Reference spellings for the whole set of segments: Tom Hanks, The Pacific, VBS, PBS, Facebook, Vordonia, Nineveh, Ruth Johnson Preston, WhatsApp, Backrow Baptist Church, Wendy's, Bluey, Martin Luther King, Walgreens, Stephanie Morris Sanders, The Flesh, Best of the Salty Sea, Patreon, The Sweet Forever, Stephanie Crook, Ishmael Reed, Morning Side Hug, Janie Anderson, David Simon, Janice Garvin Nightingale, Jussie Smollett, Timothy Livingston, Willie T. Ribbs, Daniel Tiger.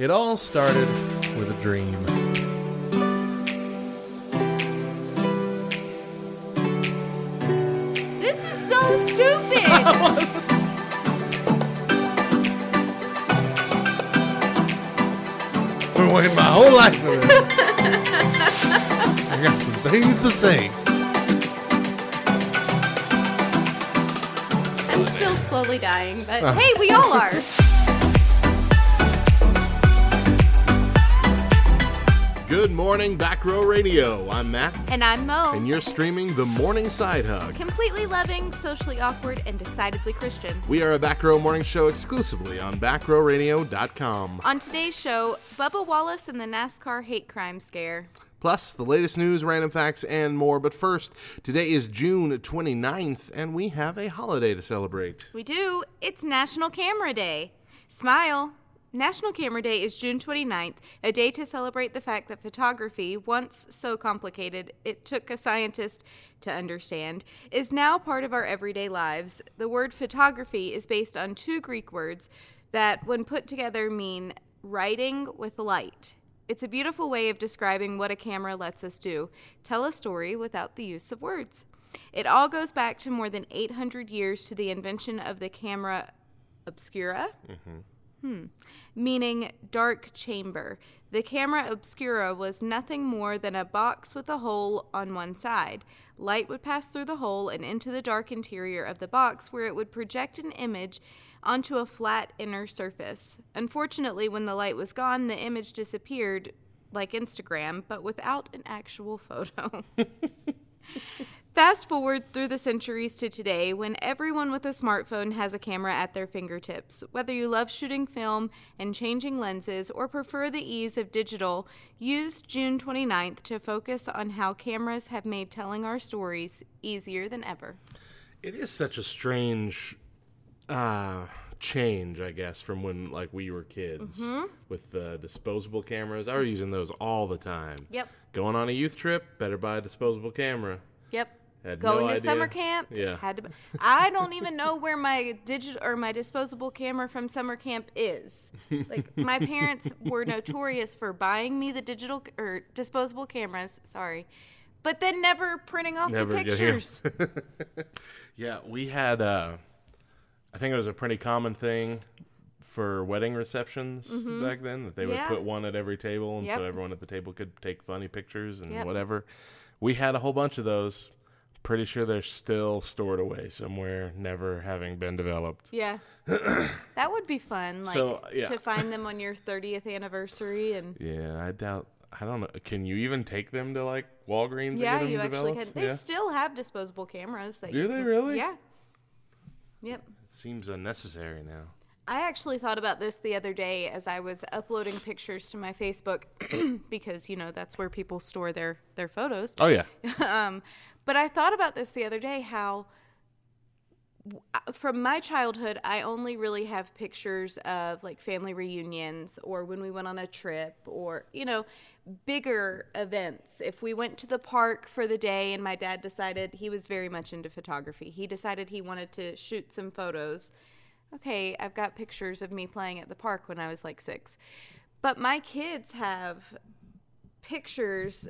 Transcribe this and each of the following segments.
It all started with a dream. This is so stupid! I've been waiting my whole life for this. I got some things to say. I'm still slowly dying, but hey, we all are. Good morning, Back Row Radio. I'm Matt. And I'm Mo. And you're streaming The Morning Side Hug. Completely loving, socially awkward, and decidedly Christian. We are a Back Row morning show exclusively on BackrowRadio.com. On today's show, Bubba Wallace and the NASCAR hate crime scare. Plus, the latest news, random facts, and more. But first, today is June 29th, and we have a holiday to celebrate. We do. It's National Camera Day. Smile. National Camera Day is June 29th, a day to celebrate the fact that photography, once so complicated it took a scientist to understand, is now part of our everyday lives. The word photography is based on two Greek words that, when put together, mean writing with light. It's a beautiful way of describing what a camera lets us do, tell a story without the use of words. It all goes back to more than 800 years to the invention of the camera obscura. Meaning dark chamber. The camera obscura was nothing more than a box with a hole on one side. Light would pass through the hole and into the dark interior of the box, where it would project an image onto a flat inner surface. Unfortunately, when the light was gone, the image disappeared, like Instagram, but without an actual photo. Fast forward through the centuries to today, when everyone with a smartphone has a camera at their fingertips. Whether you love shooting film and changing lenses or prefer the ease of digital, use June 29th to focus on how cameras have made telling our stories easier than ever. It is such a strange change, I guess, from when we were kids with the disposable cameras. I was using those all the time. Yep. Going on a youth trip, better buy a disposable camera. Yep. Going to summer camp. Yeah. I don't even know where my disposable camera from summer camp is. My parents were notorious for buying me the digital or disposable cameras, but then never printing off the pictures. Yeah, we had I think it was a pretty common thing for wedding receptions back then, that they would put one at every table, and so everyone at the table could take funny pictures and whatever. We had a whole bunch of those. Pretty sure they're still stored away somewhere, never having been developed. Yeah. That would be fun, to find them on your 30th anniversary. And yeah, I don't know. Can you even take them to, Walgreens to get them developed? Yeah, you actually can. They still have disposable cameras. Do they really? Yeah. Yep. It seems unnecessary now. I actually thought about this the other day as I was uploading pictures to my Facebook because, that's where people store their photos. Oh, yeah. But I thought about this the other day, how from my childhood, I only really have pictures of family reunions or when we went on a trip or, bigger events. If we went to the park for the day and my dad decided he was very much into photography. He decided he wanted to shoot some photos. Okay, I've got pictures of me playing at the park when I was 6. But my kids have pictures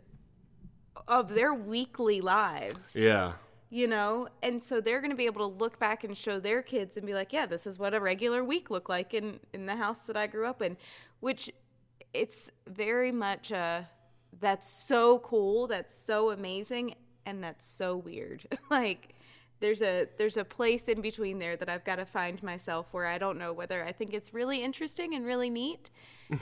of their weekly lives. Yeah. And so they're going to be able to look back and show their kids and be like, yeah, this is what a regular week looked like in the house that I grew up in, which it's very much that's so cool, that's so amazing, and that's so weird. There's a place in between there that I've got to find myself, where I don't know whether I think it's really interesting and really neat,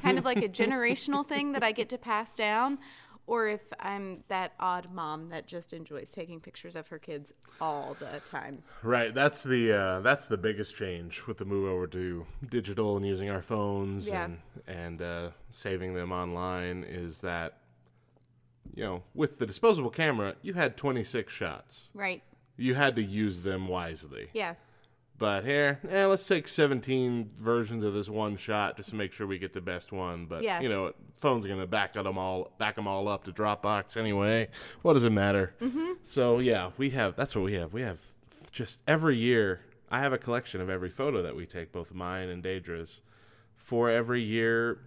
kind of like a generational thing that I get to pass down, or if I'm that odd mom that just enjoys taking pictures of her kids all the time. Right. That's the that's the biggest change with the move over to digital and using our phones and saving them online, is that with the disposable camera you had 26 shots. Right. You had to use them wisely. Yeah. But here, let's take 17 versions of this one shot just to make sure we get the best one. But, phones are going to back them all up to Dropbox anyway. What does it matter? Mm-hmm. So, that's what we have. We have just every year, I have a collection of every photo that we take, both mine and Daedra's, for every year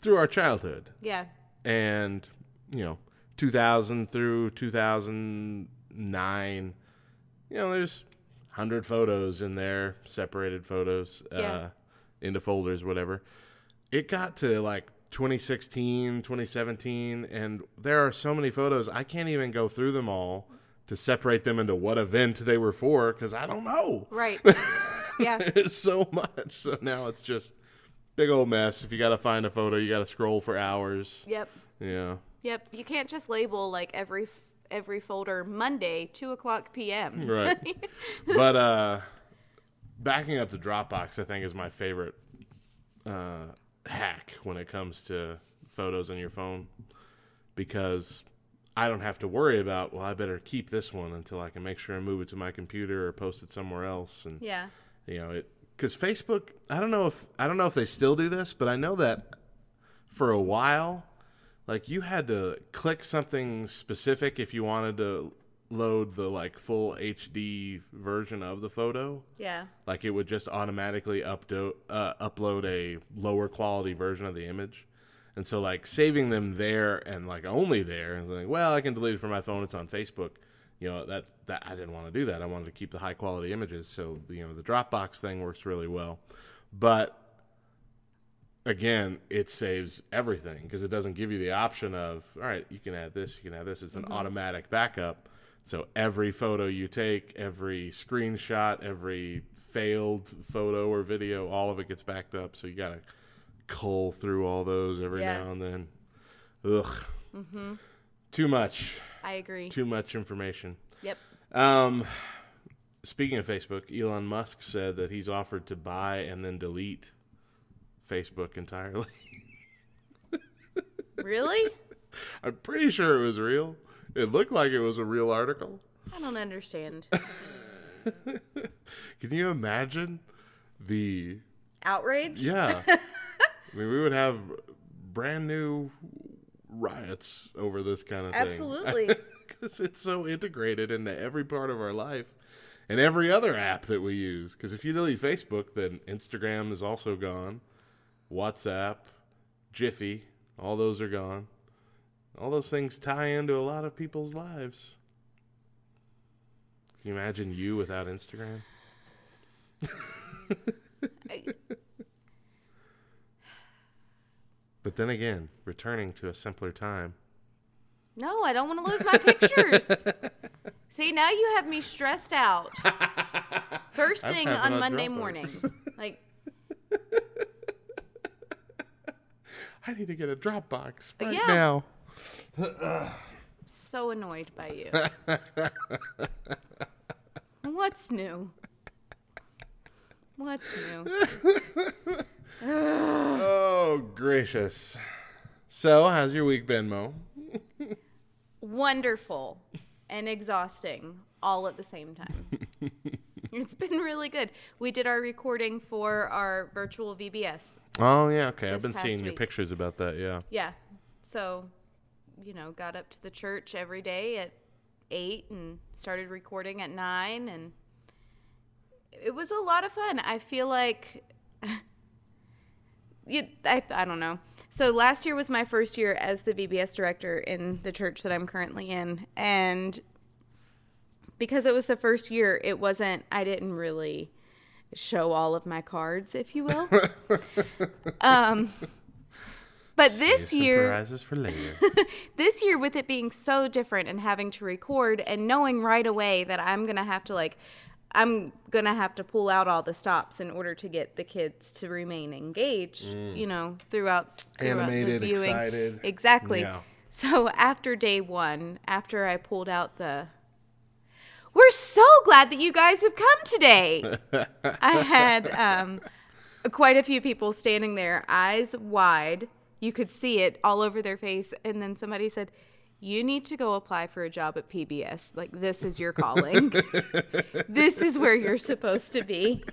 through our childhood. Yeah. And, you know, 2000 through 2009, you know, there's 100 photos in there, separated photos into folders, whatever. It got to like 2016, 2017, and there are so many photos. I can't even go through them all to separate them into what event they were for because I don't know. Right. Yeah. It's so much. So now it's just big old mess. If you got to find a photo, you got to scroll for hours. Yep. Yeah. Yep. You can't just label like every folder Monday, 2 o'clock p.m. Right. But backing up the Dropbox, I think, is my favorite hack when it comes to photos on your phone, because I don't have to worry about, well, I better keep this one until I can make sure I move it to my computer or post it somewhere else. And yeah, you know, it, because Facebook, I don't know if they still do this, but I know that for a while, like, you had to click something specific if you wanted to load the, like, full HD version of the photo. Yeah. Like, it would just automatically upload a lower quality version of the image. And so, like, saving them there and, like, only there, and like, well, I can delete it from my phone. It's on Facebook. You know, that I didn't want to do that. I wanted to keep the high quality images. So, you know, the Dropbox thing works really well. But again, it saves everything because it doesn't give you the option of, all right, you can add this, you can add this. It's an automatic backup. So every photo you take, every screenshot, every failed photo or video, all of it gets backed up. So you got to cull through all those every now and then. Ugh. Mm-hmm. Too much. I agree. Too much information. Yep. Speaking of Facebook, Elon Musk said that he's offered to buy and then delete Facebook entirely. Really? I'm pretty sure it was real. It looked like it was a real article. I don't understand. Can you imagine the outrage? Yeah. I mean, we would have brand new riots over this kind of thing. Absolutely. Because it's so integrated into every part of our life and every other app that we use. Because if you delete Facebook, then Instagram is also gone. WhatsApp, Jiffy, all those are gone. All those things tie into a lot of people's lives. Can you imagine you without Instagram? But then again, returning to a simpler time. No, I don't want to lose my pictures. See, now you have me stressed out. First thing on Monday morning. Like, I need to get a Dropbox right now. I'm so annoyed by you. What's new? What's new? Oh, gracious. So, how's your week been, Mo? Wonderful and exhausting all at the same time. It's been really good. We did our recording for our virtual VBS. Oh, yeah. Okay. I've been seeing your pictures about that. Yeah. Yeah. So, you know, got up to the church every day at 8 and started recording at 9. And it was a lot of fun. I feel like, I don't know. So last year was my first year as the VBS director in the church that I'm currently in. And because it was the first year, I didn't really show all of my cards, if you will. But this year, surprises for later. This year, with it being so different and having to record and knowing right away that I'm going to have to pull out all the stops in order to get the kids to remain engaged, you know, throughout animated, the viewing. Excited. Exactly. Yeah. So after day one, after I pulled out we're so glad that you guys have come today. I had quite a few people standing there, eyes wide. You could see it all over their face. And then somebody said, you need to go apply for a job at PBS. Like, this is your calling. This is where you're supposed to be.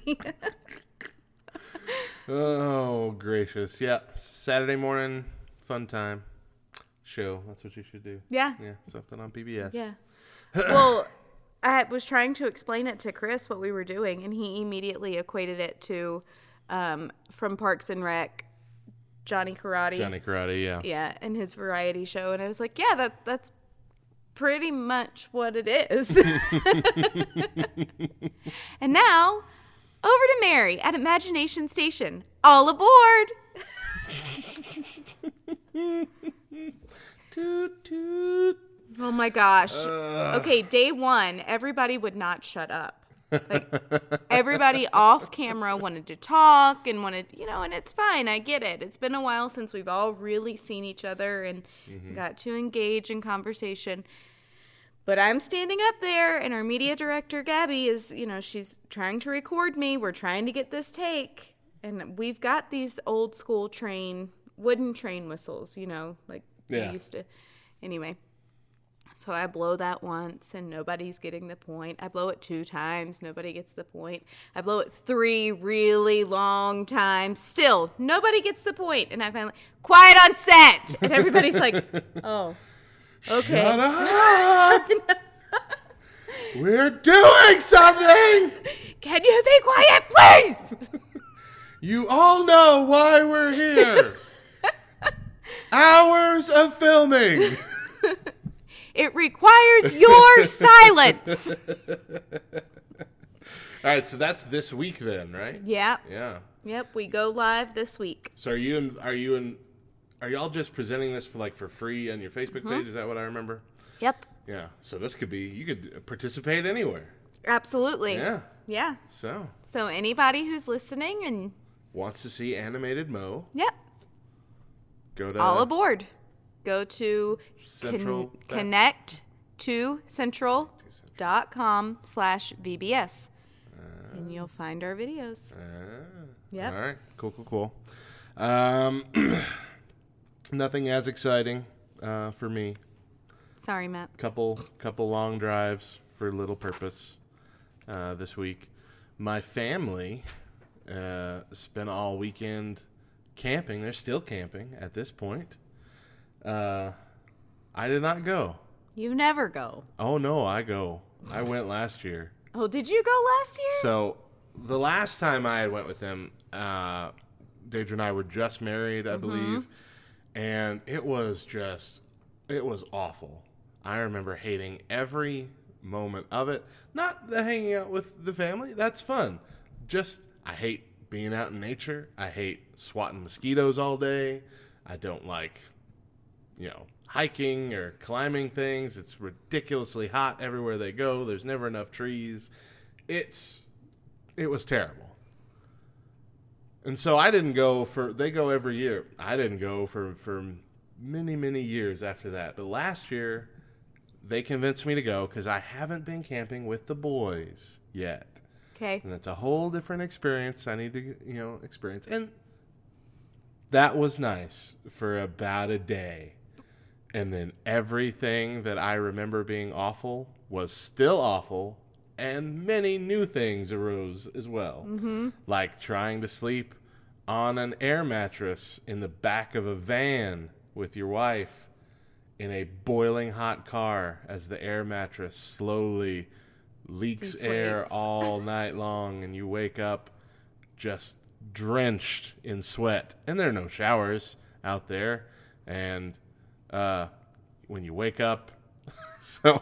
Oh, gracious. Yeah. Saturday morning, fun time. Show. That's what you should do. Yeah. Yeah. Something on PBS. Yeah. Well, I was trying to explain it to Chris what we were doing, and he immediately equated it to from Parks and Rec Johnny Karate, yeah. Yeah, and his variety show. And I was like, yeah, that's pretty much what it is. And now, over to Mary at Imagination Station. All aboard! Toot, toot. Oh, my gosh. Okay, day one, everybody would not shut up. Like, everybody off camera wanted to talk and wanted, and it's fine. I get it. It's been a while since we've all really seen each other and got to engage in conversation. But I'm standing up there, and our media director, Gabby, is, she's trying to record me. We're trying to get this take. And we've got these old school wooden train whistles, like they used to. Anyway. So I blow that once, and nobody's getting the point. I blow it 2 times. Nobody gets the point. I blow it 3 really long times. Still, nobody gets the point. And I finally, quiet on set. And everybody's like, oh, okay. Shut up. We're doing something. Can you be quiet, please? You all know why we're here. Hours of filming. It requires your silence. All right, so that's this week then, right? Yeah. Yeah. Yep, we go live this week. So are y'all just presenting this for free on your Facebook page? Is that what I remember? Yep. Yeah. So this could be, you could participate anywhere. Absolutely. Yeah. Yeah. So anybody who's listening and wants to see animated Mo. Yep. Go to all aboard. Go to connect2central.com/VBS, and you'll find our videos. Yep. All right. Cool. Nothing as exciting for me. Sorry, Matt. Couple long drives for little purpose this week. My family spent all weekend camping. They're still camping at this point. I did not go. You never go. Oh, no, I go. I went last year. Oh, did you go last year? So the last time I went with them, Deidre and I were just married, I believe. And it was awful. I remember hating every moment of it. Not the hanging out with the family. That's fun. Just, I hate being out in nature. I hate swatting mosquitoes all day. I don't like... hiking or climbing things. It's ridiculously hot everywhere they go. There's never enough trees. It was terrible. And so I didn't go they go every year. I didn't go for many, many years after that. But last year, they convinced me to go because I haven't been camping with the boys yet. Okay. And that's a whole different experience I need to, experience. And that was nice for about a day. And then everything that I remember being awful was still awful, and many new things arose as well. Like trying to sleep on an air mattress in the back of a van with your wife in a boiling hot car as the air mattress slowly leaks air all night long, and you wake up just drenched in sweat. And there are no showers out there. And... when you wake up. So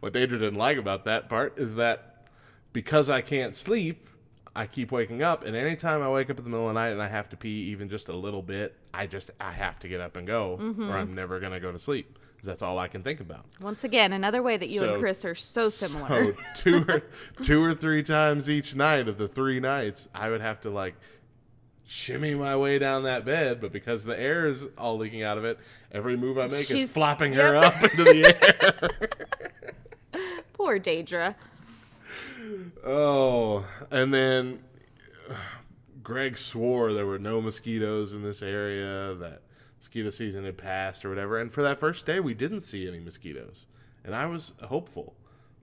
what Deidre didn't like about that part is that because I can't sleep, I keep waking up, and anytime I wake up in the middle of the night and I have to pee even just a little bit, I have to get up and go, or I'm never going to go to sleep. That's all I can think about. Once again, another way that you and Chris are so similar. So two or three times each night of the 3 nights, I would have to shimmy my way down that bed, but because the air is all leaking out of it, every move I make is flopping her up into the air. Poor Deidre. Oh, and then Greg swore there were no mosquitoes in this area, that mosquito season had passed or whatever, and for that first day, we didn't see any mosquitoes, and I was hopeful,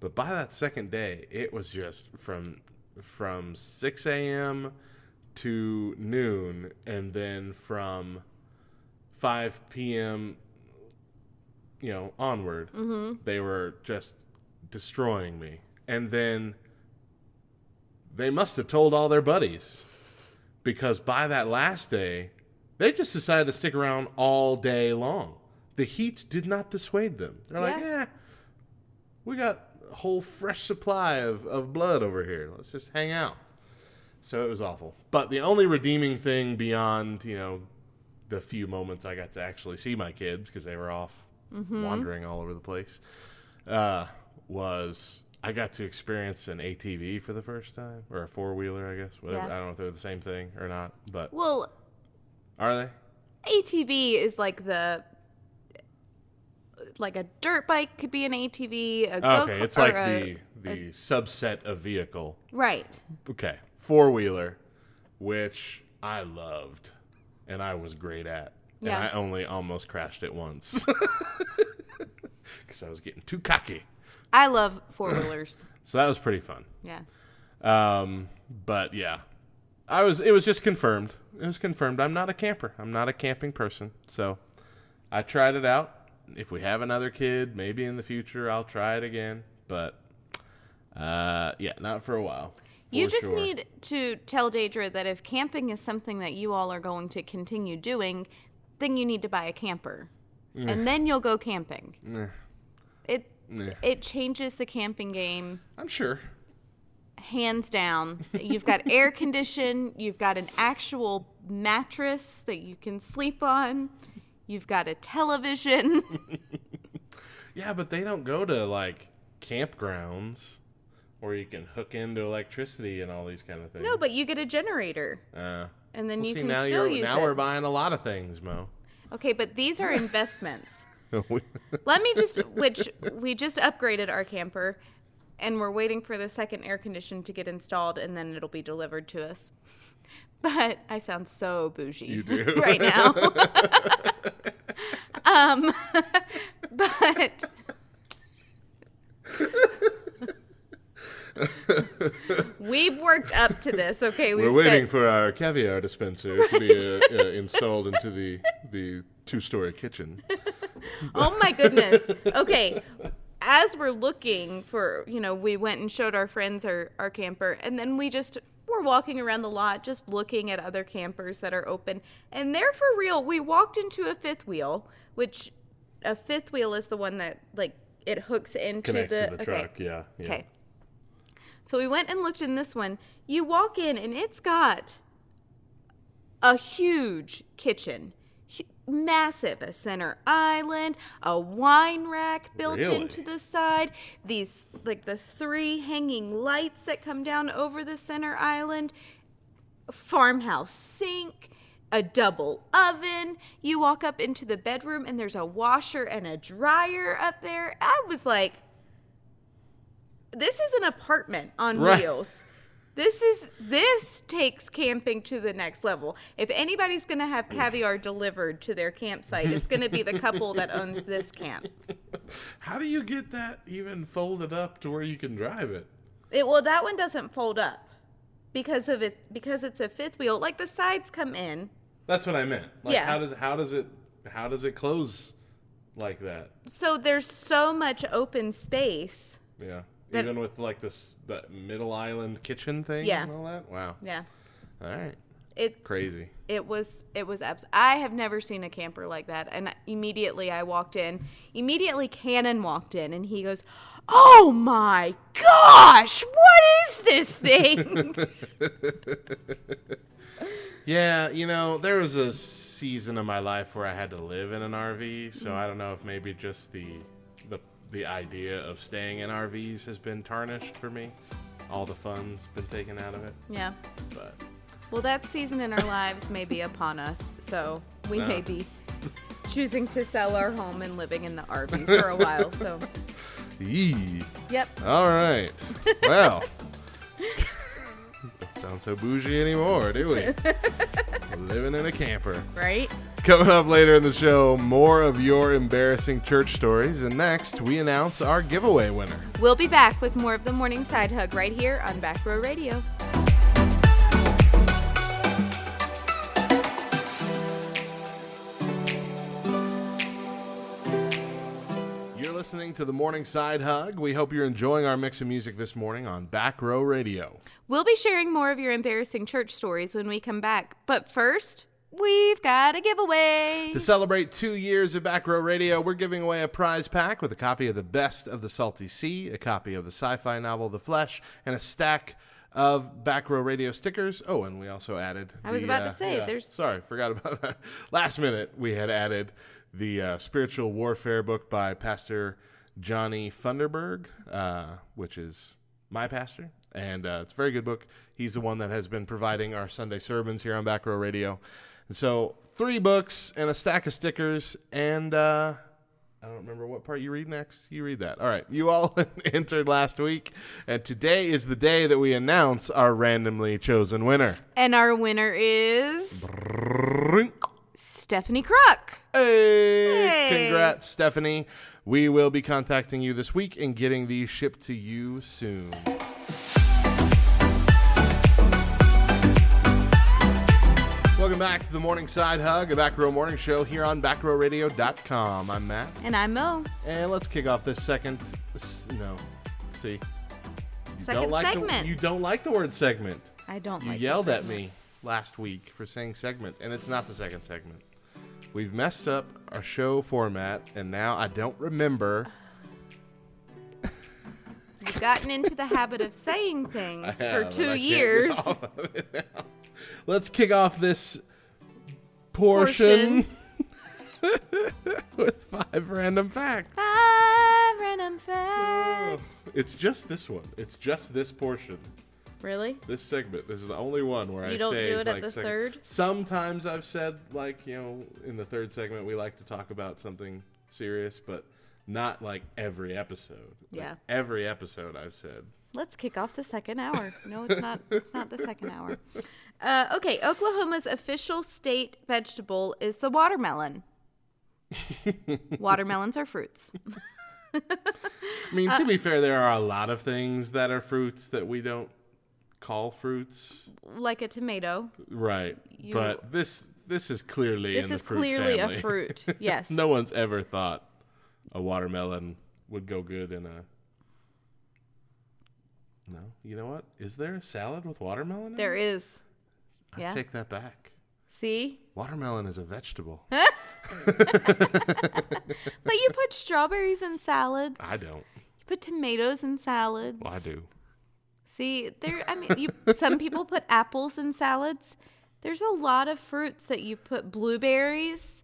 but by that second day, it was just from 6 a.m., to noon, and then from 5 p.m. Onward, they were just destroying me. And then they must have told all their buddies, because by that last day, They just decided to stick around all day long. The heat did not dissuade them. They're like, we got a whole fresh supply of blood over here. Let's just hang out. So it was awful. But the only redeeming thing beyond, you know, the few moments I got to actually see my kids because they were off wandering all over the place, was I got to experience an ATV for the first time, or a four-wheeler, I guess. Whatever. Yeah. I don't know if they're the same thing or not. But well, are they? ATV is like the... Like a dirt bike could be an ATV. Okay, it's like the subset of vehicle. Right. Okay, four-wheeler, which I loved and I was great at. Yeah. And I only almost crashed it once because I was getting too cocky. I love four-wheelers. So that was pretty fun. Yeah. But yeah, I was. It was just confirmed. It was confirmed. I'm not a camper. I'm not a camping person. So I tried it out. If we have another kid, maybe in the future I'll try it again. But, yeah, not for a while. You just need to tell Daedra that if camping is something that you all are going to continue doing, then you need to buy a camper. And then you'll go camping. It changes the camping game. I'm sure. Hands down. You've got air condition. You've got an actual mattress that you can sleep on. You've got a television. Yeah, but they don't go to, like, campgrounds where you can hook into electricity and all these kind of things. No, but you get a generator. And then you can still use it. Now we're buying a lot of things, Mo. Okay, but these are investments. We just upgraded our camper, and we're waiting for the second air condition to get installed, and then it'll be delivered to us. But I sound so bougie right now. But we've worked up to this. Okay, we're waiting for our caviar dispenser to be installed into the two-story kitchen. Oh my goodness! Okay, as we're looking for, we went and showed our friends our camper, and then we're walking around the lot just looking at other campers that are open, and they're for real. We walked into a fifth wheel, which a fifth wheel is the one that it hooks into the truck. Okay. Yeah. Okay. So we went and looked in this one. You walk in and it's got a huge kitchen, massive, a center island, a wine rack built into the side, these the three hanging lights that come down over the center island, farmhouse sink, a double oven. You walk up into the bedroom and there's a washer and a dryer up there. I was like, this is an apartment on wheels. This takes camping to the next level. If anybody's going to have caviar delivered to their campsite, it's going to be the couple that owns this camp. How do you get that even folded up to where you can drive it? Well, that one doesn't fold up because it's a fifth wheel. The sides come in. That's what I meant. How does it close like that? So there's so much open space. Yeah. Even with the middle island kitchen thing and all that? Wow. Yeah. All right. Crazy. It was I have never seen a camper like that. And immediately I walked in. Immediately Cannon walked in and he goes, "Oh my gosh, what is this thing?" Yeah, there was a season of my life where I had to live in an RV. So I don't know if maybe just the idea of staying in RVs has been tarnished for me. All the fun's been taken out of it. Yeah. But that season in our lives may be upon us, so we may be choosing to sell our home and living in the RV for a while. So. Yee. Yep. All right. Well. Don't sound so bougie anymore, do we? Living in a camper. Right. Coming up later in the show, more of your embarrassing church stories. And next, we announce our giveaway winner. We'll be back with more of the Morning Side Hug right here on Back Row Radio. You're listening to the Morning Side Hug. We hope you're enjoying our mix of music this morning on Back Row Radio. We'll be sharing more of your embarrassing church stories when we come back. But first... We've got a giveaway. To celebrate 2 years of Back Row Radio, we're giving away a prize pack with a copy of The Best of the Salty Sea, a copy of the sci-fi novel The Flesh, and a stack of Back Row Radio stickers. Oh, and we also added... I was about to say, there's... Sorry, forgot about that. Last minute, we had added the Spiritual Warfare book by Pastor Johnny Funderburg, which is my pastor. And it's a very good book. He's the one that has been providing our Sunday sermons here on Back Row Radio. So 3 books and a stack of stickers, and I don't remember what part you read next. You read that. All right. You all entered last week, and today is the day that we announce our randomly chosen winner. And our winner is... Stephanie Crook. Hey. Congrats, Stephanie. We will be contacting you this week and getting these shipped to you soon. Welcome back to the Morning Side Hug, a Back Row Morning Show here on BackrowRadio.com. I'm Matt. And I'm Mo. And let's kick off this segment. You don't like the word segment. I don't like it. You yelled at me last week for saying segment, and it's not the second segment. We've messed up our show format, and now I don't remember. You've gotten into the habit of saying things for 2 years. Let's kick off this portion. with 5 random facts. 5 random facts. Oh, it's just this one. It's just this portion. Really? This segment. This is the only one where I say... You don't do it at the third? Sometimes I've said, in the third segment, we like to talk about something serious, but not like every episode. Yeah. Like every episode I've said... Let's kick off the second hour. No, it's not. It's not the second hour. Okay, Oklahoma's official state vegetable is the watermelon. Watermelons are fruits. To be fair, there are a lot of things that are fruits that we don't call fruits. Like a tomato. Right. But this is clearly in the fruit family. This is clearly a fruit, yes. No one's ever thought a watermelon would go good in a... No. You know what? Is there a salad with watermelon in it? There is. I take that back. See? Watermelon is a vegetable. But you put strawberries in salads. I don't. You put tomatoes in salads. Well, I do. See, some people put apples in salads. There's a lot of fruits that you put blueberries.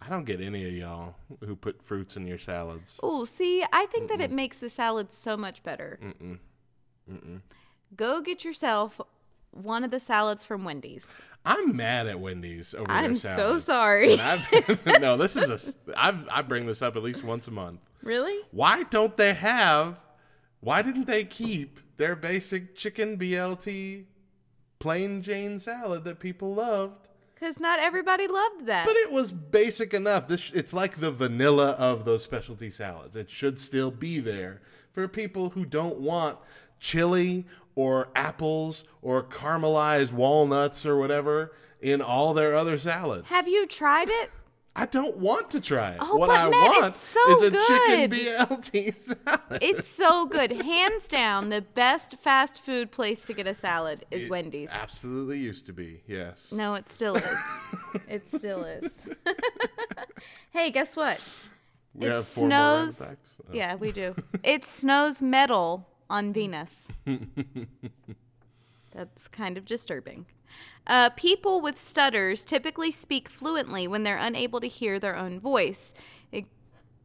I don't get any of y'all who put fruits in your salads. Oh, see, I think that it makes the salad so much better. Mm-mm. Mm-mm. Go get yourself one of the salads from Wendy's. I'm mad at Wendy's over their salads. I'm so sorry. No, this is I bring this up at least once a month. Really? Why didn't they keep their basic chicken BLT plain Jane salad that people loved? Because not everybody loved that. But it was basic enough. It's like the vanilla of those specialty salads. It should still be there for people who don't want chili or apples or caramelized walnuts or whatever in all their other salads. Have you tried it? I don't want to try it. Oh, what I want is a chicken BLT salad. It's so good. Hands down, the best fast food place to get a salad is Wendy's. Absolutely used to be, yes. No, it still is. It still is. Hey, guess what? It snows. Oh. Yeah, we do. It snows metal on Venus. That's kind of disturbing. People with stutters typically speak fluently when they're unable to hear their own voice.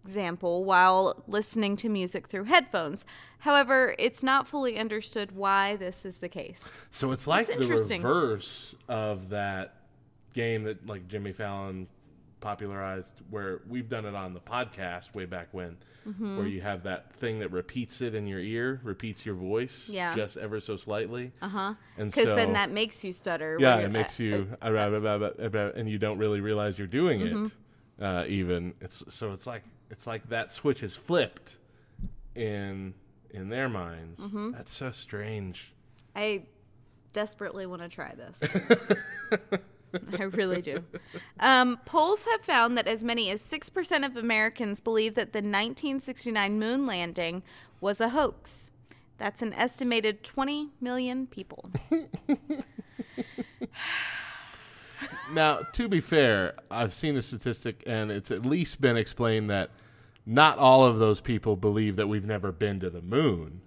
Example, while listening to music through headphones. However, it's not fully understood why this is the case. So it's like the reverse of that game that Jimmy Fallon popularized, where we've done it on the podcast way back when, where you have that thing that repeats it in your ear, repeats your voice just ever so slightly. And so then that makes you stutter. Yeah, it makes you, and you don't really realize you're doing it even. It's like that switch is flipped in their minds. That's so strange. I desperately want to try this. I really do. Polls have found that as many as 6% of Americans believe that the 1969 moon landing was a hoax. That's an estimated 20 million people. Now, to be fair, I've seen the statistic, and it's at least been explained that not all of those people believe that we've never been to the moon.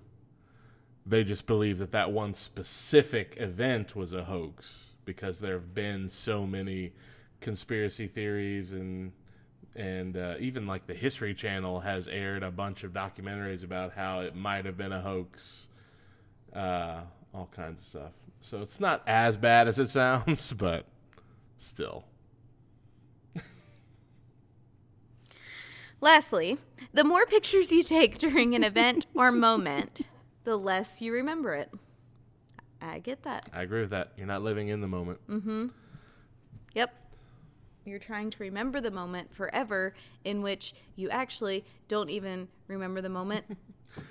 They just believe that that one specific event was a hoax because there have been so many conspiracy theories, and even like the History Channel has aired a bunch of documentaries about how it might have been a hoax, all kinds of stuff. So it's not as bad as it sounds, but still. Lastly, the more pictures you take during an event or moment, the less you remember it. I get that. I agree with that. You're not living in the moment. Mm-hmm. Yep. You're trying to remember the moment forever in which you actually don't even remember the moment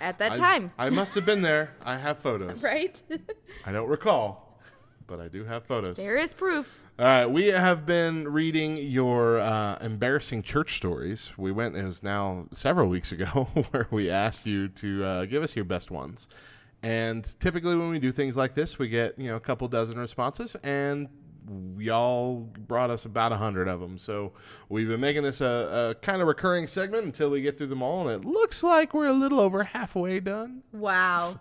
at that time. I must have been there. I have photos. Right? I don't recall, but I do have photos. There is proof. All right. We have been reading your embarrassing church stories. We went, it was now several weeks ago, where we asked you to give us your best ones. And typically when we do things like this, we get, a couple dozen responses, and y'all brought us about 100 of them. So we've been making this a kind of recurring segment until we get through them all. And it looks like we're a little over halfway done. Wow.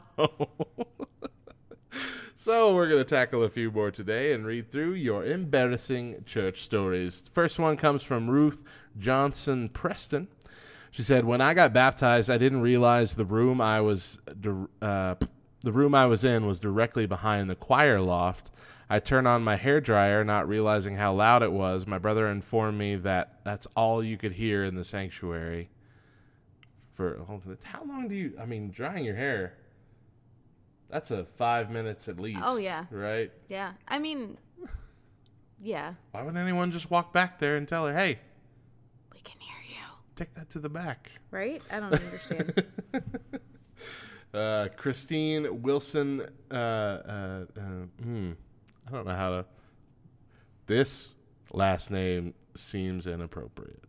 So we're going to tackle a few more today and read through your embarrassing church stories. First one comes from Ruth Johnson Preston. She said, when I got baptized, I didn't realize the room I was in was directly behind the choir loft. I turned on my hairdryer, not realizing how loud it was. My brother informed me that that's all you could hear in the sanctuary. How long do you... I mean, drying your hair, that's a 5 minutes at least. Oh, yeah. Right? Yeah. I mean, yeah. Why would anyone just walk back there and tell her, hey, we can hear you. Take that to the back. Right? I don't understand. Christine Wilson... I don't know how to... This last name seems inappropriate.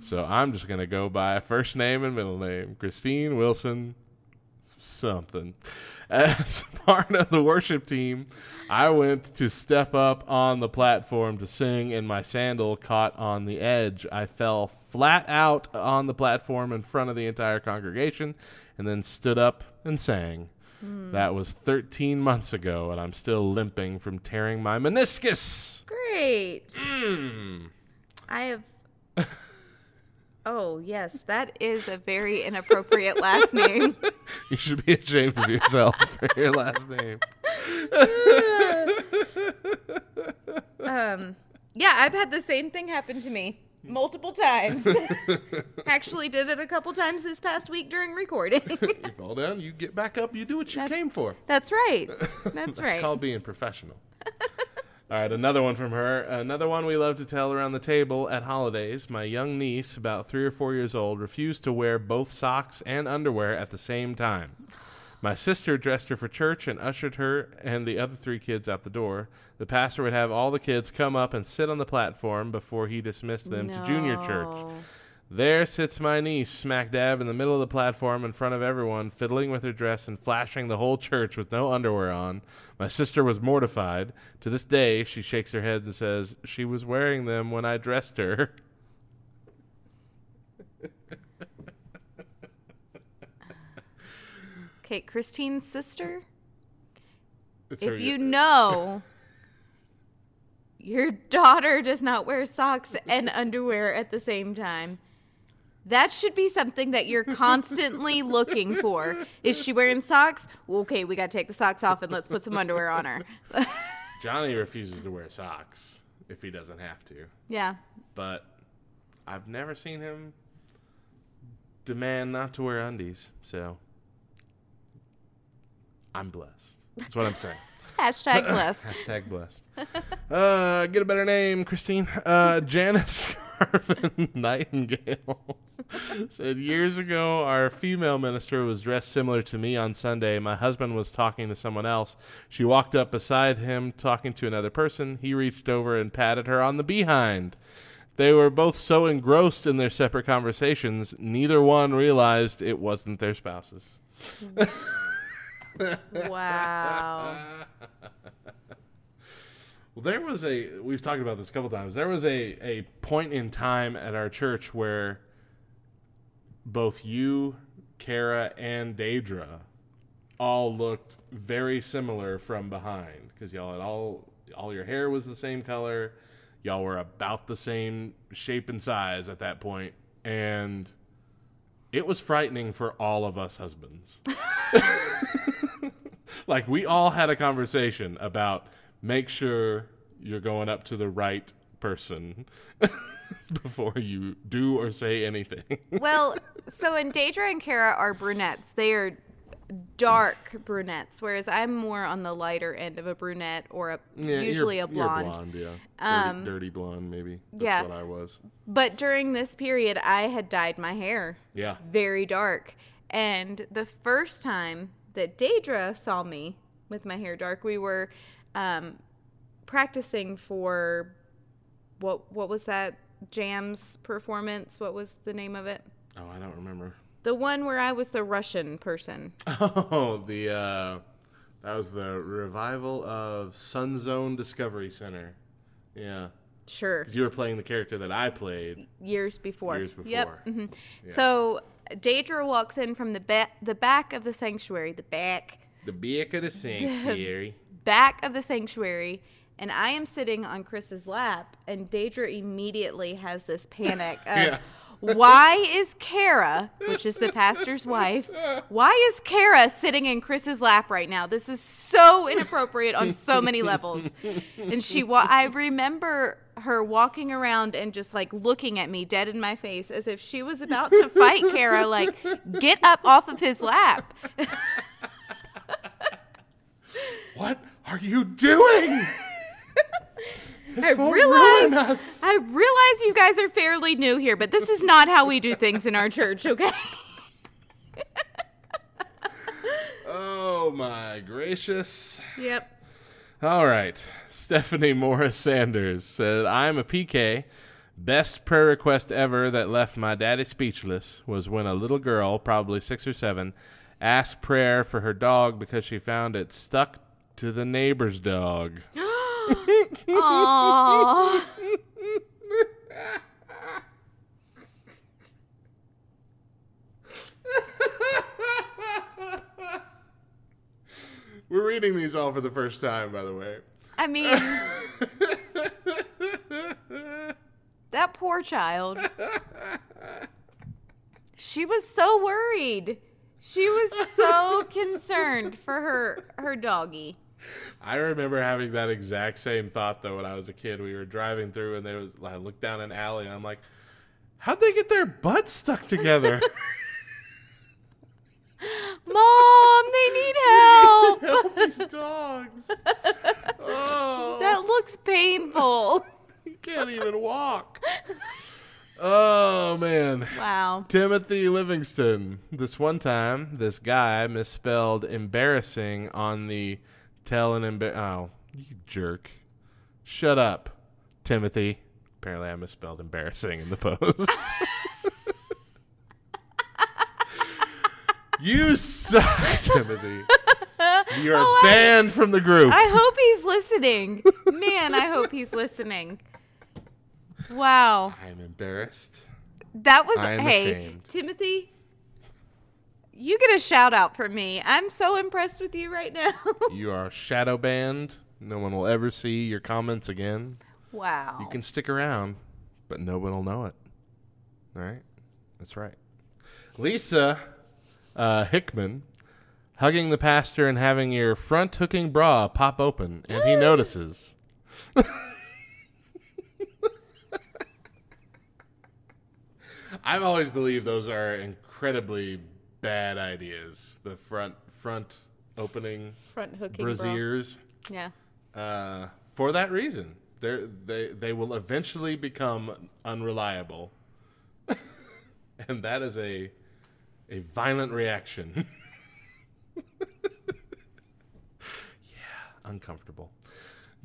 So I'm just going to go by first name and middle name. Christine Wilson something. As part of the worship team, I went to step up on the platform to sing, and my sandal caught on the edge. I fell flat out on the platform in front of the entire congregation and then stood up and sang. That was 13 months ago, and I'm still limping from tearing my meniscus. Great. Oh, yes, that is a very inappropriate last name. You should be ashamed of yourself for your last name. Yeah, I've had the same thing happen to me multiple times. Actually did it a couple times this past week during recording. You fall down, you get back up, you do what you came for. That's right. That's right. It's called being professional. All right, another one from her. Another one we love to tell around the table at holidays. My young niece, about 3 or 4 years old, refused to wear both socks and underwear at the same time. My sister dressed her for church and ushered her and the other three kids out the door. The pastor would have all the kids come up and sit on the platform before he dismissed them to junior church. There sits my niece smack dab in the middle of the platform in front of everyone, fiddling with her dress and flashing the whole church with no underwear on. My sister was mortified. To this day, she shakes her head and says, she was wearing them when I dressed her. Okay, Christine's sister, if you know your daughter does not wear socks and underwear at the same time, that should be something that you're constantly looking for. Is she wearing socks? Okay, we got to take the socks off and let's put some underwear on her. Johnny refuses to wear socks if he doesn't have to. Yeah. But I've never seen him demand not to wear undies, so... I'm blessed. That's what I'm saying. Hashtag blessed. Hashtag blessed. Get a better name, Christine. Janice Garvin Nightingale said, years ago, our female minister was dressed similar to me on Sunday. My husband was talking to someone else. She walked up beside him, talking to another person. He reached over and patted her on the behind. They were both so engrossed in their separate conversations, neither one realized it wasn't their spouses. Wow. Well, there was a, we've talked about this a couple times, there was a point in time at our church where both you, Kara, and Daedra all looked very similar from behind, because y'all had all your hair was the same color, y'all were about the same shape and size at that point, and it was frightening for all of us husbands. Like, we all had a conversation about, make sure you're going up to the right person before you do or say anything. Well, so and Daedra and Kara are brunettes. They are dark brunettes, whereas I'm more on the lighter end of a brunette or a usually a blonde. You're blonde, yeah. Dirty blonde, maybe. That's what I was. But during this period, I had dyed my hair. Yeah. Very dark. And the first time that Daedra saw me with my hair dark, we were practicing for what was that Jam's performance? What was the name of it? Oh, I don't remember. The one where I was the Russian person. Oh, that was the revival of Sun Zone Discovery Center. Yeah. Sure. Because you were playing the character that I played. Years before. Yep. Mm-hmm. Yeah. So Daedra walks in from the back of the sanctuary. Back of the sanctuary, and I am sitting on Chris's lap, and Daedra immediately has this panic of, why is Kara, which is the pastor's wife, why is Kara sitting in Chris's lap right now? This is so inappropriate on so many levels. And I remember her walking around and just like looking at me dead in my face as if she was about to fight Kara, like, get up off of his lap. What are you doing? I realize you guys are fairly new here, but this is not how we do things in our church, okay? Oh, my gracious. Yep. All right. Stephanie Morris Sanders said, I'm a PK. Best prayer request ever that left my daddy speechless was when a little girl, probably 6 or 7, asked prayer for her dog because she found it stuck to the neighbor's dog. Aww. We're reading these all for the first time, by the way. I mean, that poor child. She was so worried. She was so concerned for her doggy. I remember having that exact same thought, though, when I was a kid. We were driving through, and I looked down an alley, and I'm like, how'd they get their butts stuck together? Mom, they need help. Help these dogs. Oh. That looks painful. You can't even walk. Oh, man. Wow. Timothy Livingston. This one time, this guy misspelled embarrassing on the oh, you jerk. Shut up, Timothy. Apparently I misspelled embarrassing in the post. You suck, Timothy. You're banned from the group. I hope he's listening. Man, I hope he's listening. Wow. I'm embarrassed. That was, ashamed. Timothy, you get a shout out from me. I'm so impressed with you right now. You are shadow banned. No one will ever see your comments again. Wow. You can stick around, but no one will know it. All right? That's right. Lisa Hickman, hugging the pastor and having your front hooking bra pop open, and he notices. I've always believed those are incredibly bad ideas. The front opening, front hooking brassieres. Yeah. For that reason, they will eventually become unreliable, and that is a violent reaction. Yeah, uncomfortable.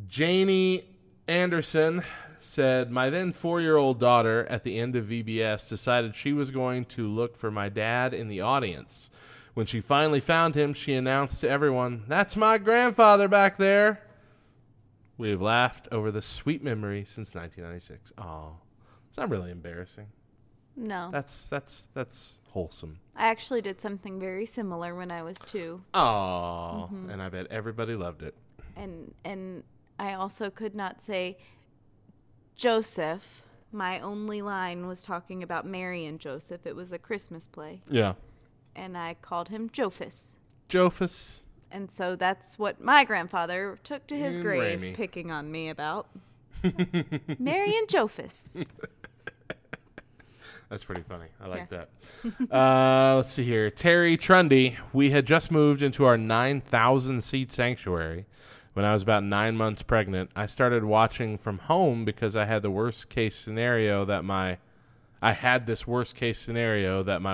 Janie Anderson said, my then 4-year-old daughter at the end of VBS decided she was going to look for my dad in the audience. When she finally found him, she announced to everyone, that's my grandfather back there. We have laughed over this sweet memory since 1996. Oh, it's not really embarrassing. No. That's wholesome. I actually did something very similar when I was 2. Oh, mm-hmm. And I bet everybody loved it. And I also could not say Joseph. My only line was talking about Mary and Joseph. It was a Christmas play. Yeah. And I called him Jophus. Jophus. And so that's what my grandfather took to his grave, Ramey, picking on me about. Mary and Jophus. That's pretty funny. I like that. Let's see here. Terry Trundy. We had just moved into our 9,000-seat sanctuary. When I was about 9 months pregnant, I started watching from home because I had the worst-case scenario that my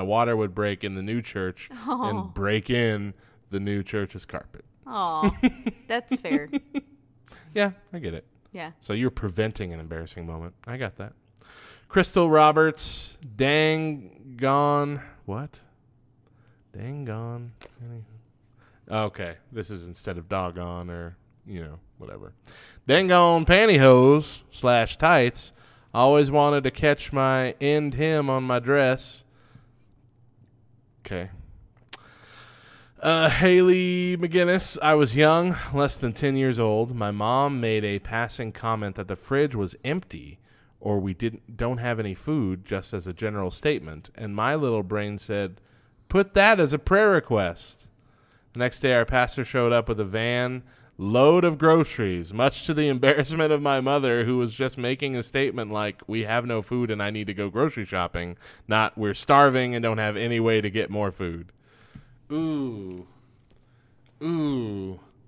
water would break in the new church and break in the new church's carpet. Oh, that's fair. Yeah, I get it. Yeah. So you're preventing an embarrassing moment. I got that. Crystal Roberts, Dangon. Okay, this is instead of doggone or, whatever. Dangon pantyhose / tights. Always wanted to catch my end hem on my dress. Okay. Haley McGinnis, I was young, less than 10 years old. My mom made a passing comment that the fridge was empty or we don't have any food, just as a general statement. And my little brain said, put that as a prayer request. The next day, our pastor showed up with a van load of groceries, much to the embarrassment of my mother, who was just making a statement like, we have no food and I need to go grocery shopping, not we're starving and don't have any way to get more food. Ooh,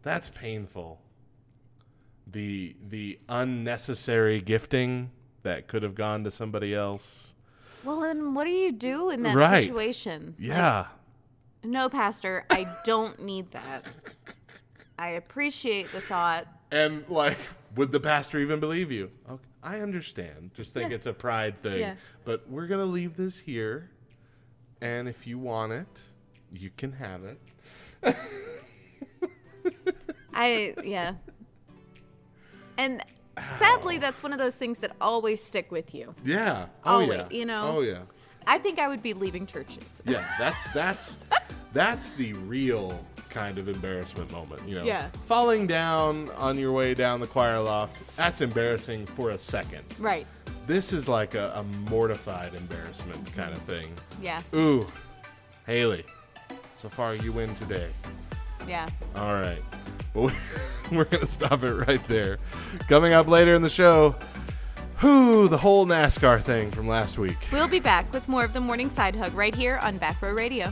that's painful. The unnecessary gifting that could have gone to somebody else. Well, and what do you do in that situation? Yeah. Like, no, Pastor, I don't need that. I appreciate the thought. And would the pastor even believe you? Okay, I understand. Just think it's a pride thing. Yeah. But we're going to leave this here. And if you want it, you can have it. And sadly, that's one of those things that always stick with you. Yeah. Always, Oh, yeah. I think I would be leaving churches. Yeah, that's that's the real kind of embarrassment moment, Yeah. Falling down on your way down the choir loft, that's embarrassing for a second. Right. This is like a mortified embarrassment kind of thing. Yeah. Ooh, Haley. So far, you win today. Yeah. All right. Well, we're going to stop it right there. Coming up later in the show, the whole NASCAR thing from last week. We'll be back with more of the Morning Side Hug right here on Back Row Radio.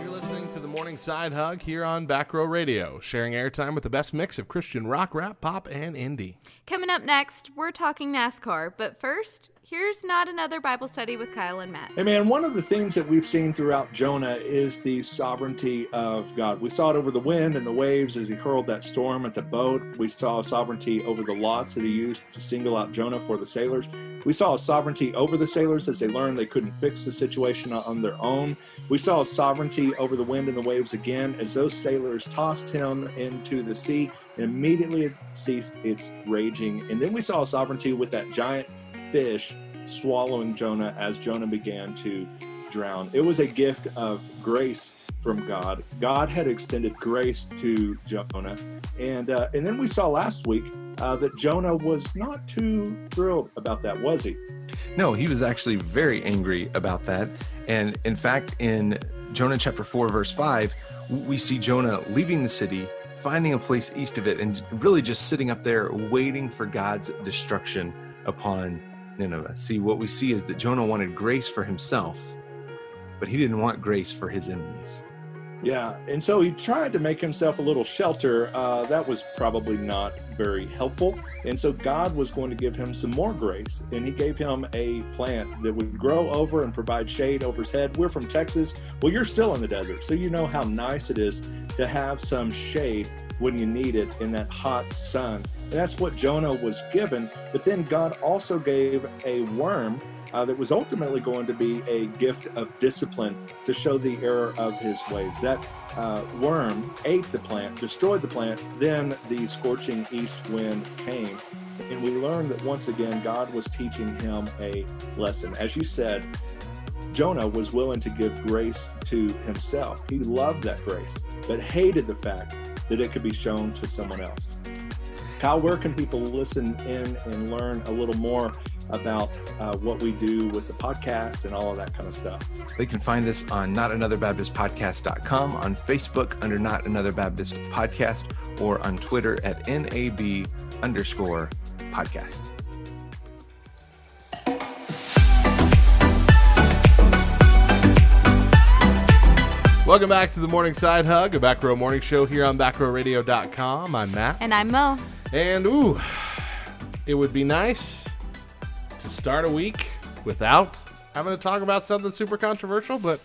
You're listening to the Morning Side Hug here on Back Row Radio, sharing airtime with the best mix of Christian rock, rap, pop, and indie. Coming up next, we're talking NASCAR, but first, here's Not Another Bible Study with Kyle and Matt. Hey, man, one of the themes that we've seen throughout Jonah is the sovereignty of God. We saw it over the wind and the waves as he hurled that storm at the boat. We saw sovereignty over the lots that he used to single out Jonah for the sailors. We saw a sovereignty over the sailors as they learned they couldn't fix the situation on their own. We saw a sovereignty over the wind and the waves again as those sailors tossed him into the sea, and immediately it ceased its raging. And then we saw a sovereignty with that giant fish swallowing Jonah as Jonah began to drown. It was a gift of grace from God. God had extended grace to Jonah. And then we saw last week that Jonah was not too thrilled about that, was he? No, he was actually very angry about that. And in fact, in Jonah chapter 4, verse 5, we see Jonah leaving the city, finding a place east of it, and really just sitting up there waiting for God's destruction upon Nineveh. See, what we see is that Jonah wanted grace for himself, but he didn't want grace for his enemies. Yeah, and so he tried to make himself a little shelter. That was probably not very helpful. And so God was going to give him some more grace, and he gave him a plant that would grow over and provide shade over his head. We're from Texas. Well, you're still in the desert, so you know how nice it is to have some shade when you need it in that hot sun. And that's what Jonah was given. But then God also gave a worm that was ultimately going to be a gift of discipline to show the error of his ways. That worm ate the plant, destroyed the plant, then the scorching east wind came. And we learned that once again, God was teaching him a lesson. As you said, Jonah was willing to give grace to himself. He loved that grace, but hated the fact that it could be shown to someone else. Kyle, where can people listen in and learn a little more about what we do with the podcast and all of that kind of stuff? They can find us on notanotherbaptistpodcast.com, on Facebook under Not Another Baptist Podcast, or on Twitter at NAB_podcast. Welcome back to the Morning Side Hug, a Back Row Morning Show here on BackrowRadio.com. I'm Matt. And I'm Mo. And it would be nice to start a week without having to talk about something super controversial, but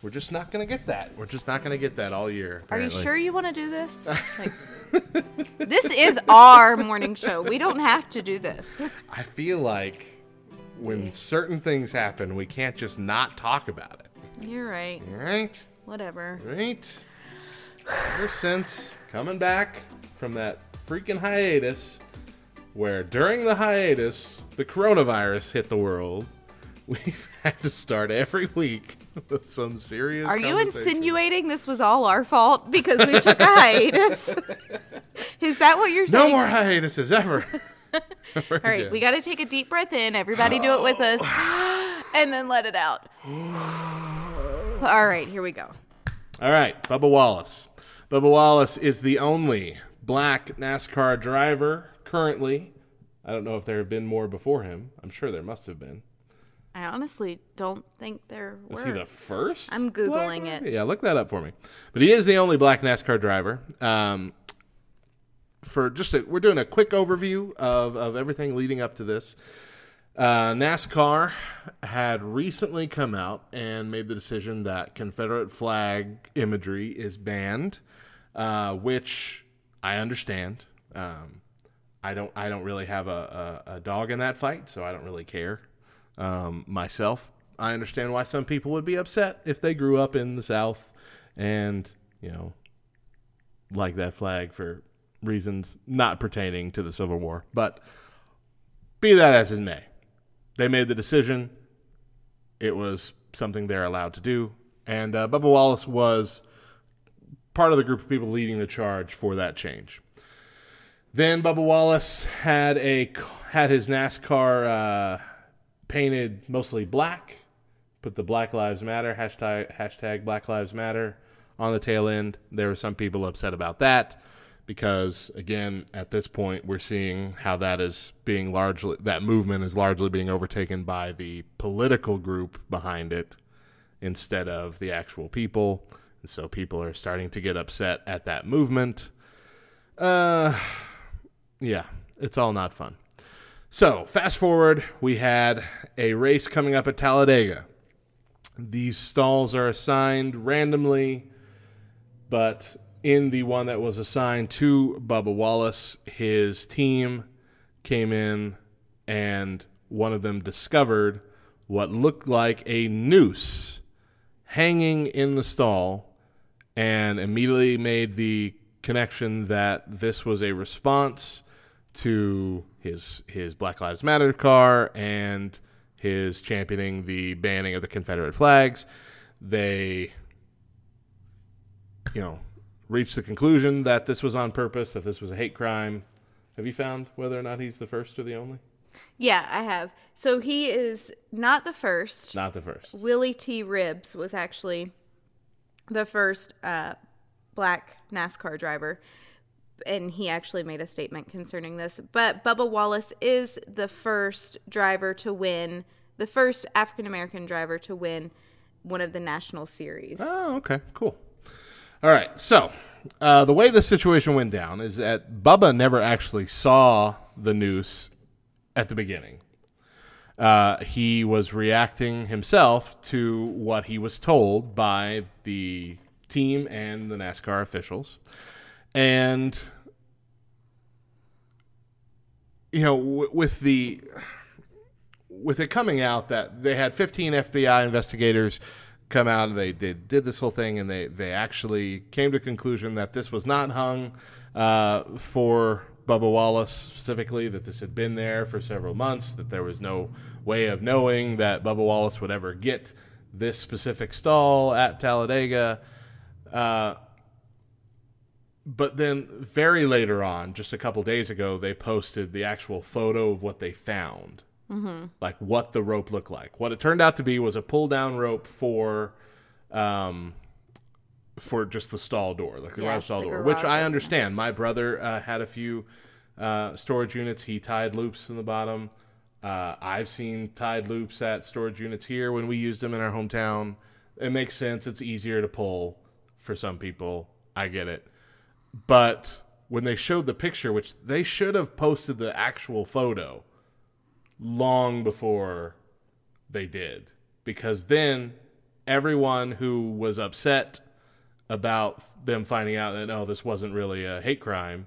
we're just not going to get that. We're just not going to get that all year, apparently. Are you sure you want to do this? This is our morning show. We don't have to do this. I feel like when certain things happen, we can't just not talk about it. You're right. All right. Whatever. Right? Ever since coming back from that freaking hiatus, where during the hiatus, the coronavirus hit the world, we've had to start every week with some serious conversation. Are you insinuating this was all our fault because we took a hiatus? Is that what you're saying? No more hiatuses ever. All right, we got to take a deep breath in. Everybody do it with us. And then let it out. All right, here we go. All right, Bubba Wallace. Bubba Wallace is the only black NASCAR driver currently. I don't know if there have been more before him. I'm sure there must have been. I honestly don't think there were. Was he the first? I'm Googling it. Yeah, look that up for me. But he is the only black NASCAR driver. We're doing a quick overview of everything leading up to this. NASCAR had recently come out and made the decision that Confederate flag imagery is banned, which I understand. I don't really have a dog in that fight, so I don't really care. Myself, I understand why some people would be upset if they grew up in the South and, like that flag for reasons not pertaining to the Civil War. But be that as it may, they made the decision. It was something they're allowed to do. And Bubba Wallace was part of the group of people leading the charge for that change. Then Bubba Wallace had his NASCAR painted mostly black. Put the Black Lives Matter, hashtag Black Lives Matter on the tail end. There were some people upset about that. Because, again, at this point, we're seeing how that movement is largely being overtaken by the political group behind it instead of the actual people. And so people are starting to get upset at that movement. Yeah, it's all not fun. So, fast forward, we had a race coming up at Talladega. These stalls are assigned randomly, but in the one that was assigned to Bubba Wallace, his team came in and one of them discovered what looked like a noose hanging in the stall and immediately made the connection that this was a response to his Black Lives Matter car and his championing the banning of the Confederate flags. They, reached the conclusion that this was on purpose, that this was a hate crime. Have you found whether or not he's the first or the only? Yeah, I have. So he is not the first. Not the first. Willie T. Ribbs was actually the first black NASCAR driver, and he actually made a statement concerning this. But Bubba Wallace is the first driver to win, the first African-American driver to win one of the national series. Oh, okay, cool. All right, so the way this situation went down is that Bubba never actually saw the noose at the beginning. He was reacting himself to what he was told by the team and the NASCAR officials. And, with the with it coming out that they had 15 FBI investigators come out and they did this whole thing, and they actually came to the conclusion that this was not hung for Bubba Wallace specifically, that this had been there for several months, that there was no way of knowing that Bubba Wallace would ever get this specific stall at Talladega. But then very later on, just a couple days ago, they posted the actual photo of what they found, mm-hmm. like what the rope looked like. What it turned out to be was a pull-down rope for just the stall door, like the garage stall door, which I understand. My brother had a few storage units. He tied loops in the bottom. I've seen tied loops at storage units here when we used them in our hometown. It makes sense. It's easier to pull for some people. I get it. But when they showed the picture, which they should have posted the actual photo long before they did, because then everyone who was upset about them finding out that, oh, this wasn't really a hate crime,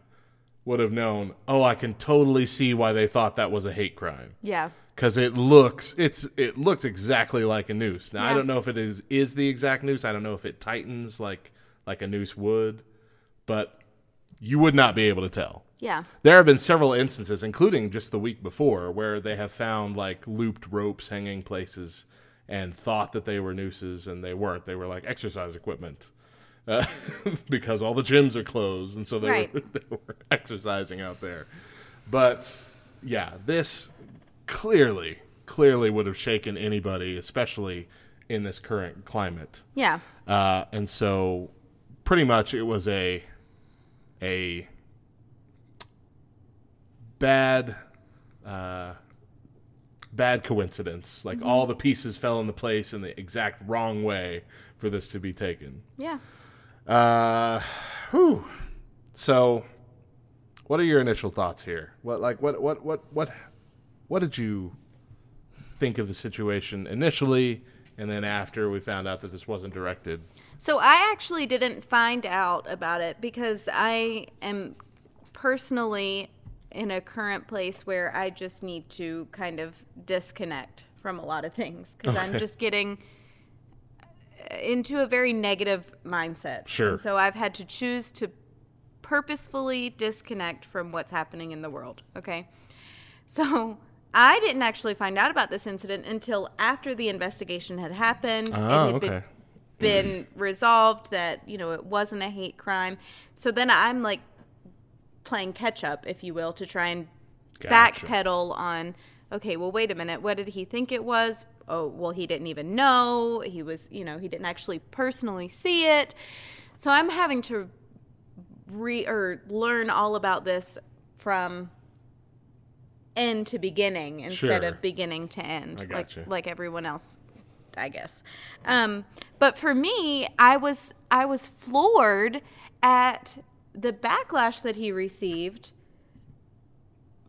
would have known, oh, I can totally see why they thought that was a hate crime. Yeah. Because it looks exactly like a noose. Now, yeah. I don't know if it is the exact noose. I don't know if it tightens like a noose would. But you would not be able to tell. Yeah. There have been several instances, including just the week before, where they have found like looped ropes hanging places and thought that they were nooses, and they weren't. They were like exercise equipment. Because all the gyms are closed, and so they were exercising out there. But yeah, this clearly would have shaken anybody, especially in this current climate. Yeah. And so pretty much it was a bad coincidence. Like, mm-hmm. all the pieces fell into place in the exact wrong way for this to be taken. Yeah. Whew. So what are your initial thoughts here? What did you think of the situation initially? And then after we found out that this wasn't directed. So I actually didn't find out about it because I am personally in a current place where I just need to kind of disconnect from a lot of things. Because I'm just getting into a very negative mindset. Sure. And so I've had to choose to purposefully disconnect from what's happening in the world. Okay. So I didn't actually find out about this incident until after the investigation had happened. Oh, it had been resolved that, you know, it wasn't a hate crime. So then I'm like playing catch up, if you will, to try and backpedal on, okay, well, wait a minute. What did he think it was? Oh, well, he didn't even know. He was, you know, he didn't actually personally see it. So I'm having to learn all about this from end to beginning instead of beginning to end, like everyone else, I guess. But for me, I was floored at the backlash that he received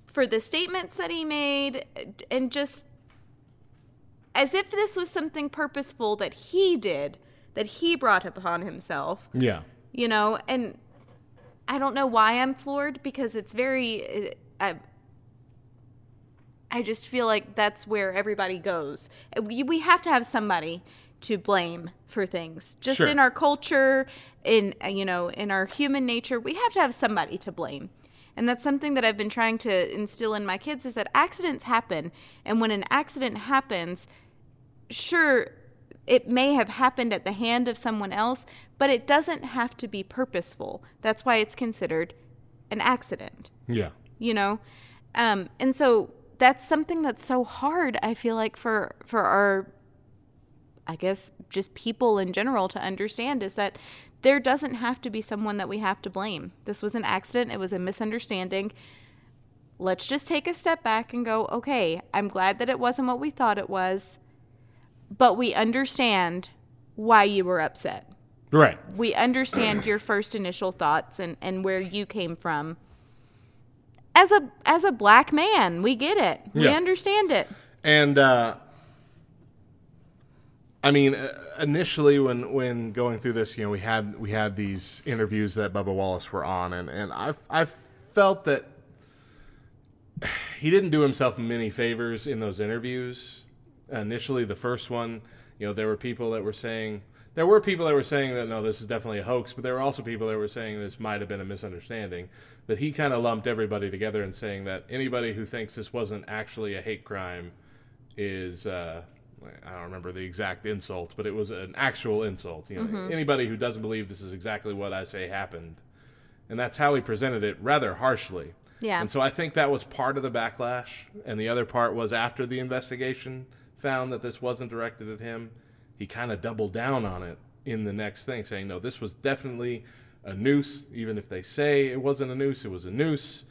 for the statements that he made, and just as if this was something purposeful that he did, that he brought upon himself. Yeah. You know, and I don't know why I'm floored, because it's very... I just feel like that's where everybody goes. We have to have somebody to blame for things. Just in our culture, in our human nature, we have to have somebody to blame. And that's something that I've been trying to instill in my kids, is that accidents happen. And when an accident happens, sure, it may have happened at the hand of someone else, but it doesn't have to be purposeful. That's why it's considered an accident. Yeah. You know? And so... that's something that's so hard, I feel like, for our, I guess, just people in general to understand, is that there doesn't have to be someone that we have to blame. This was an accident. It was a misunderstanding. Let's just take a step back and go, okay, I'm glad that it wasn't what we thought it was, but we understand why you were upset. Right. We understand your first initial thoughts and where you came from. As a black man, we get it. We understand it. And, I mean, initially when going through this, you know, we had these interviews that Bubba Wallace were on, and I felt that he didn't do himself many favors in those interviews. Initially, the first one, you know, there were people that were saying that, no, this is definitely a hoax, but there were also people that were saying this might have been a misunderstanding, that he kind of lumped everybody together and saying that anybody who thinks this wasn't actually a hate crime is, I don't remember the exact insult, but it was an actual insult. You know, mm-hmm. Anybody who doesn't believe this is exactly what I say happened. And that's how he presented it, rather harshly. Yeah. And so I think that was part of the backlash. And the other part was after the investigation found that this wasn't directed at him, he kind of doubled down on it in the next thing, saying, no, this was definitely a noose. Even if they say it wasn't a noose, it was a noose.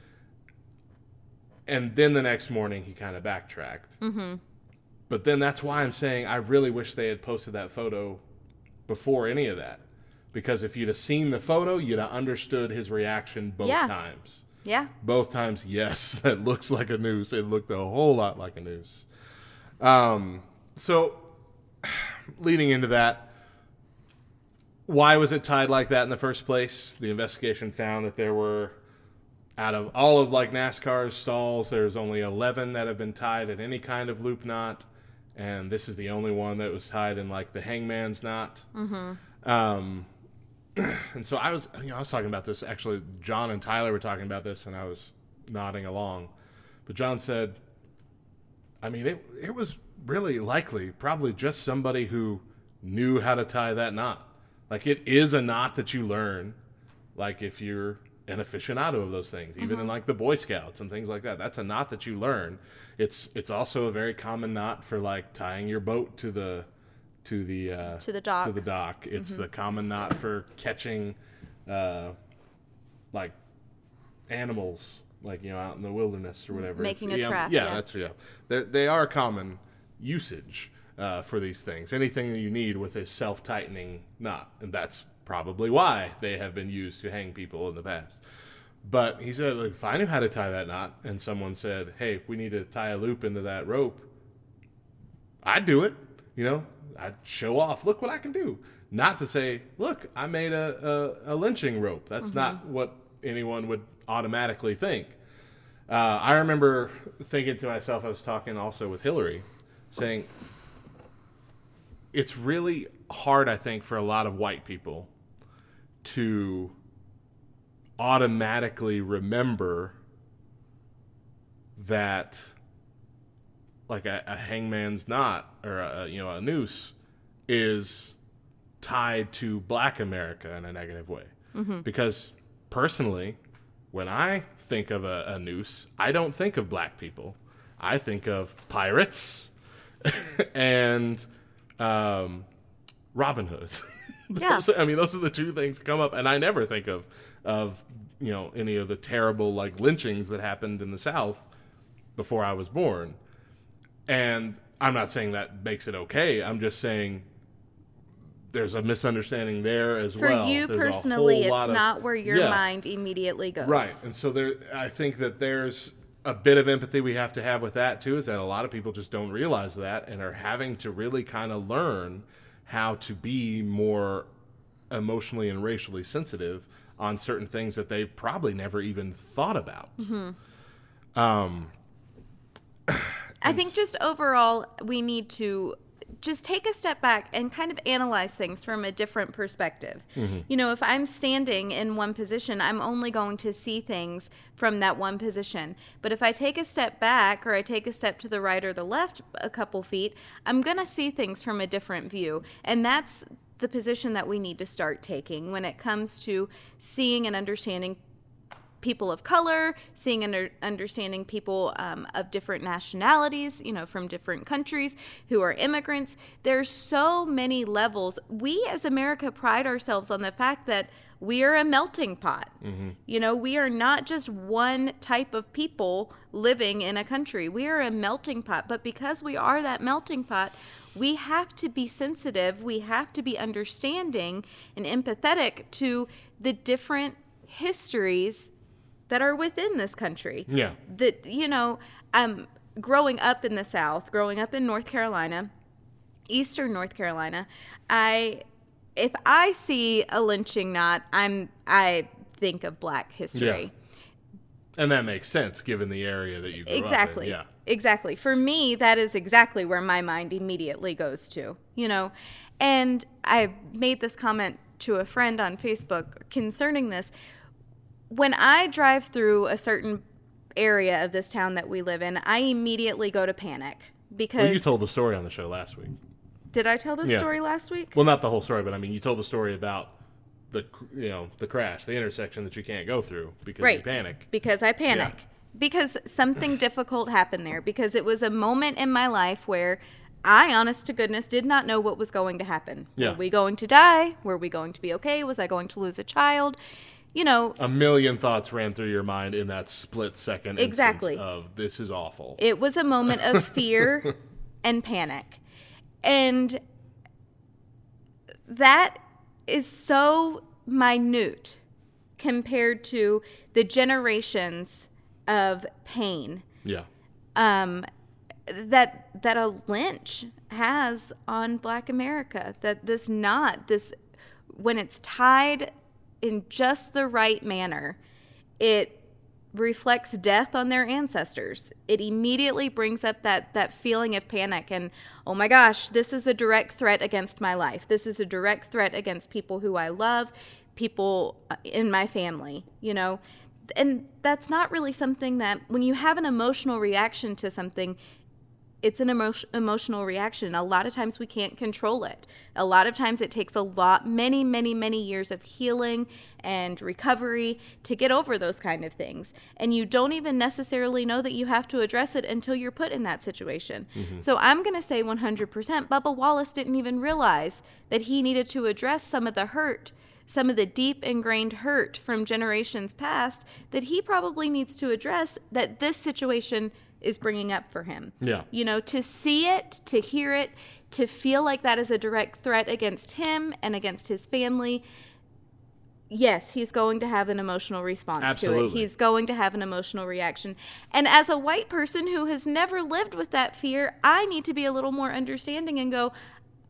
And then the next morning, he kind of backtracked. Mm-hmm. But then that's why I'm saying I really wish they had posted that photo before any of that. Because if you'd have seen the photo, you'd have understood his reaction both times. Yeah. Both times, yes, that looks like a noose. It looked a whole lot like a noose. So... leading into that, why was it tied like that in the first place? The investigation found that there were, out of all of like NASCAR's stalls, there's only 11 that have been tied in any kind of loop knot, and this is the only one that was tied in like the hangman's knot. Mm-hmm. And so I was talking about this actually. John and Tyler were talking about this, and I was nodding along. But John said, "I mean, it was." Really likely, probably just somebody who knew how to tie that knot. Like, it is a knot that you learn, like, if you're an aficionado of those things, even mm-hmm. in, like, the Boy Scouts and things like that. That's a knot that you learn. It's also a very common knot for, like, tying your boat to the dock. It's mm-hmm. the common knot for catching, like, animals, like, you know, out in the wilderness or whatever. Making a trap. Yeah, that's, yeah. They are common usage for these things. Anything that you need with a self-tightening knot. And that's probably why they have been used to hang people in the past. But he said, like, if I knew how to tie that knot and someone said, hey, we need to tie a loop into that rope, I'd do it. You know, I'd show off, look what I can do. Not to say, look, I made a lynching rope. That's mm-hmm. not what anyone would automatically think. I remember thinking to myself, I was talking also with Hillary, saying it's really hard, I think, for a lot of white people to automatically remember that, like, a hangman's knot or a noose is tied to Black America in a negative way. Mm-hmm. Because personally, when I think of a noose, I don't think of Black people. I think of pirates. And Robin Hood. Yeah. I mean, those are the two things that come up, and I never think of you know, any of the terrible, like, lynchings that happened in the South before I was born. And I'm not saying that makes it okay. I'm just saying there's a misunderstanding there as well. For you personally, it's not where your mind immediately goes. Right. And so there, I think that there's a bit of empathy we have to have with that, too, is that a lot of people just don't realize that and are having to really kind of learn how to be more emotionally and racially sensitive on certain things that they've probably never even thought about. Mm-hmm. I think just overall, we need to just take a step back and kind of analyze things from a different perspective. Mm-hmm. You know, if I'm standing in one position, I'm only going to see things from that one position. But if I take a step back, or I take a step to the right or the left a couple feet, I'm going to see things from a different view. And that's the position that we need to start taking when it comes to seeing and understanding people of color, seeing and understanding people of different nationalities, you know, from different countries, who are immigrants. There's so many levels. We as America pride ourselves on the fact that we are a melting pot. Mm-hmm. You know, we are not just one type of people living in a country. We are a melting pot. But because we are that melting pot, we have to be sensitive. We have to be understanding and empathetic to the different histories that are within this country. Yeah. That, you know, growing up in the South, growing up in North Carolina, Eastern North Carolina, if I see a lynching knot, I think of Black history. Yeah. And that makes sense, given the area that you grew up in. Yeah. Exactly. For me, that is exactly where my mind immediately goes to, you know. And I made this comment to a friend on Facebook concerning this. When I drive through a certain area of this town that we live in, I immediately go to panic because... Well, you told the story on the show last week. Did I tell this story last week? Well, not the whole story, but I mean, you told the story about the crash, the intersection that you can't go through because you panic. Because I panic. Yeah. Because something difficult happened there. Because it was a moment in my life where I, honest to goodness, did not know what was going to happen. Yeah. Were we going to die? Were we going to be okay? Was I going to lose a child? You know, a million thoughts ran through your mind in that split second instance of this is awful. It was a moment of fear and panic. And that is so minute compared to the generations of pain that a lynch has on Black America, that this knot, this, when it's tied in just the right manner, it reflects death on their ancestors. It immediately brings up that feeling of panic and, oh my gosh, this is a direct threat against my life. This is a direct threat against people who I love, people in my family, you know. And that's not really something that, when you have an emotional reaction to something, it's an emotional reaction. A lot of times we can't control it. A lot of times it takes many, many, many years of healing and recovery to get over those kind of things. And you don't even necessarily know that you have to address it until you're put in that situation. Mm-hmm. So I'm going to say 100%, Bubba Wallace didn't even realize that he needed to address some of the hurt, some of the deep ingrained hurt from generations past that he probably needs to address that this situation is bringing up for him. Yeah. You know, to see it, to hear it, to feel like that is a direct threat against him and against his family. Yes, he's going to have an emotional response to it. He's going to have an emotional reaction. And as a white person who has never lived with that fear, I need to be a little more understanding and go,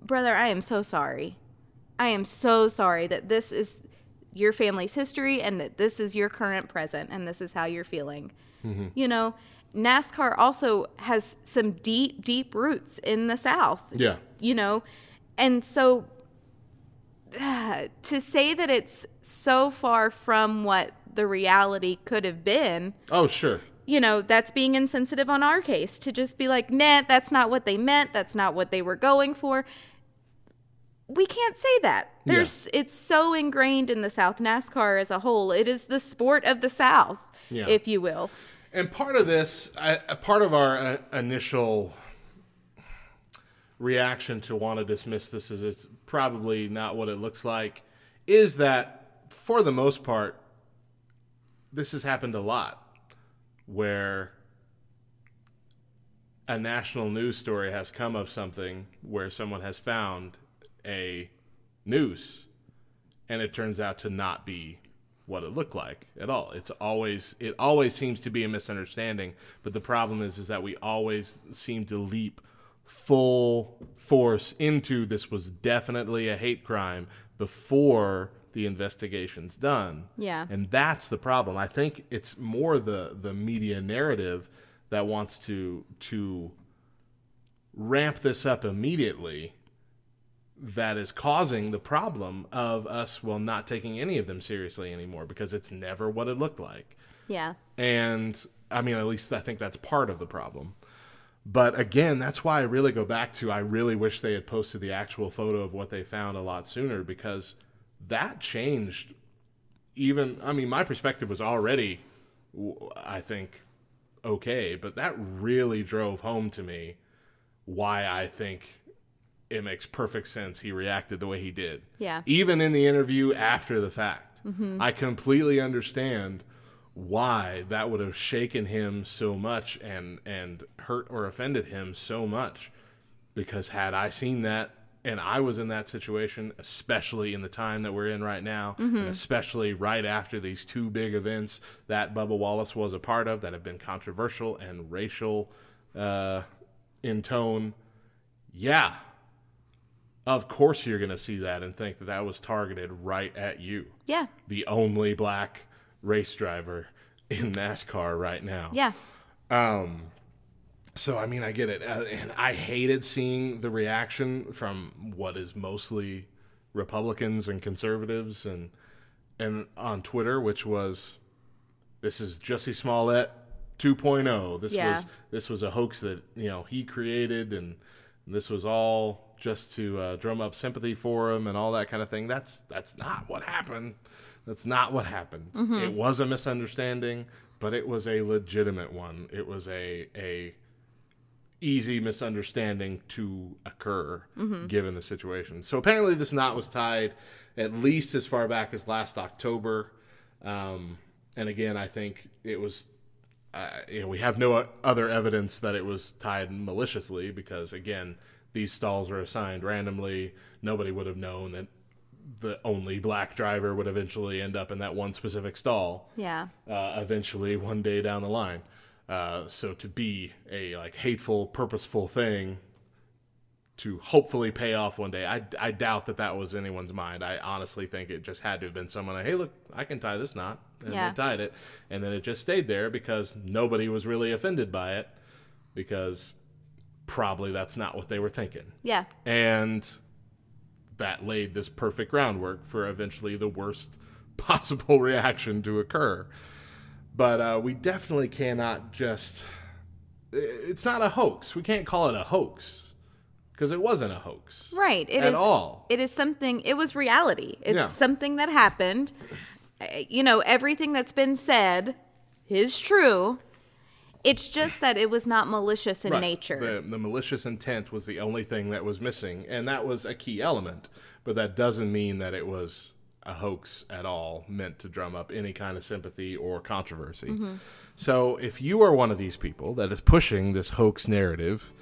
brother, I am so sorry. I am so sorry that this is your family's history and that this is your current present and this is how you're feeling. Mm-hmm. You know, NASCAR also has some deep, deep roots in the South. Yeah. You know, and so to say that it's so far from what the reality could have been. Oh, sure. You know, that's being insensitive on our case to just be like, nah, that's not what they meant. That's not what they were going for. We can't say that. It's so ingrained in the South. NASCAR as a whole, it is the sport of the South, if you will. And part of this, part of our initial reaction to want to dismiss this as it's probably not what it looks like, is that for the most part, this has happened a lot where a national news story has come of something where someone has found a noose and it turns out to not be what it looked like at all. It always seems to be a misunderstanding, but the problem is that we always seem to leap full force into this was definitely a hate crime before the investigation's done. Yeah. And that's the problem. I think it's more the media narrative that wants to ramp this up immediately that is causing the problem of us, well, not taking any of them seriously anymore because it's never what it looked like. Yeah. And, I mean, at least I think that's part of the problem. But, again, that's why I really go back to I really wish they had posted the actual photo of what they found a lot sooner because that changed even... I mean, my perspective was already, I think, okay, but that really drove home to me why I think... It makes perfect sense he reacted the way he did. Yeah. Even in the interview after the fact. Mm-hmm. I completely understand why that would have shaken him so much and hurt or offended him so much. Because had I seen that and I was in that situation, especially in the time that we're in right now, mm-hmm. and especially right after these two big events that Bubba Wallace was a part of that have been controversial and racial in tone. Yeah. Of course you're going to see that and think that that was targeted right at you. Yeah. The only black race driver in NASCAR right now. Yeah. So, I mean, I get it. And I hated seeing the reaction from what is mostly Republicans and conservatives and on Twitter, which was, this is Jussie Smollett 2.0. This was a hoax that, you know, he created, and this was all just to drum up sympathy for him and all that kind of thing. That's not what happened. That's not what happened. Mm-hmm. It was a misunderstanding, but it was a legitimate one. It was a easy misunderstanding to occur, mm-hmm. given the situation. So apparently this knot was tied at least as far back as last October. And again, I think it was, you know, we have no other evidence that it was tied maliciously, because again, these stalls were assigned randomly. Nobody would have known that the only black driver would eventually end up in that one specific stall. Yeah. Eventually one day down the line. So to be a like hateful, purposeful thing to hopefully pay off one day, I doubt that was anyone's mind. I honestly think it just had to have been someone like, hey, look, I can tie this knot. And they tied it. And then it just stayed there because nobody was really offended by it, because probably that's not what they were thinking. Yeah. And that laid this perfect groundwork for eventually the worst possible reaction to occur. But we definitely cannot just... It's not a hoax. We can't call it a hoax, because it wasn't a hoax. Right. At all. It is something... It was reality. It's something that happened. You know, everything that's been said is true. It's just that it was not malicious in nature. The malicious intent was the only thing that was missing, and that was a key element. But that doesn't mean that it was a hoax at all, meant to drum up any kind of sympathy or controversy. Mm-hmm. So if you are one of these people that is pushing this hoax narrative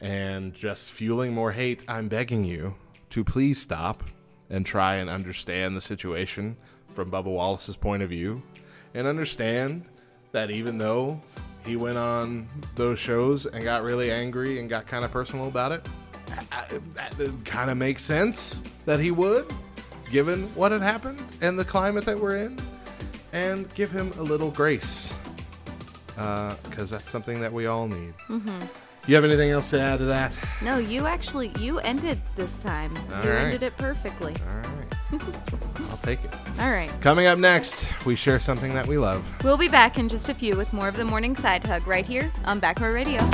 and just fueling more hate, I'm begging you to please stop and try and understand the situation from Bubba Wallace's point of view, and understand that even though he went on those shows and got really angry and got kind of personal about it, that kind of makes sense that he would, given what had happened and the climate that we're in, and give him a little grace, because that's something that we all need. Mm-hmm. You have anything else to add to that? No, you ended this time. You ended it perfectly. All right. I'll take it. All right. Coming up next, we share something that we love. We'll be back in just a few with more of the Morning Side Hug right here on Backrow Radio.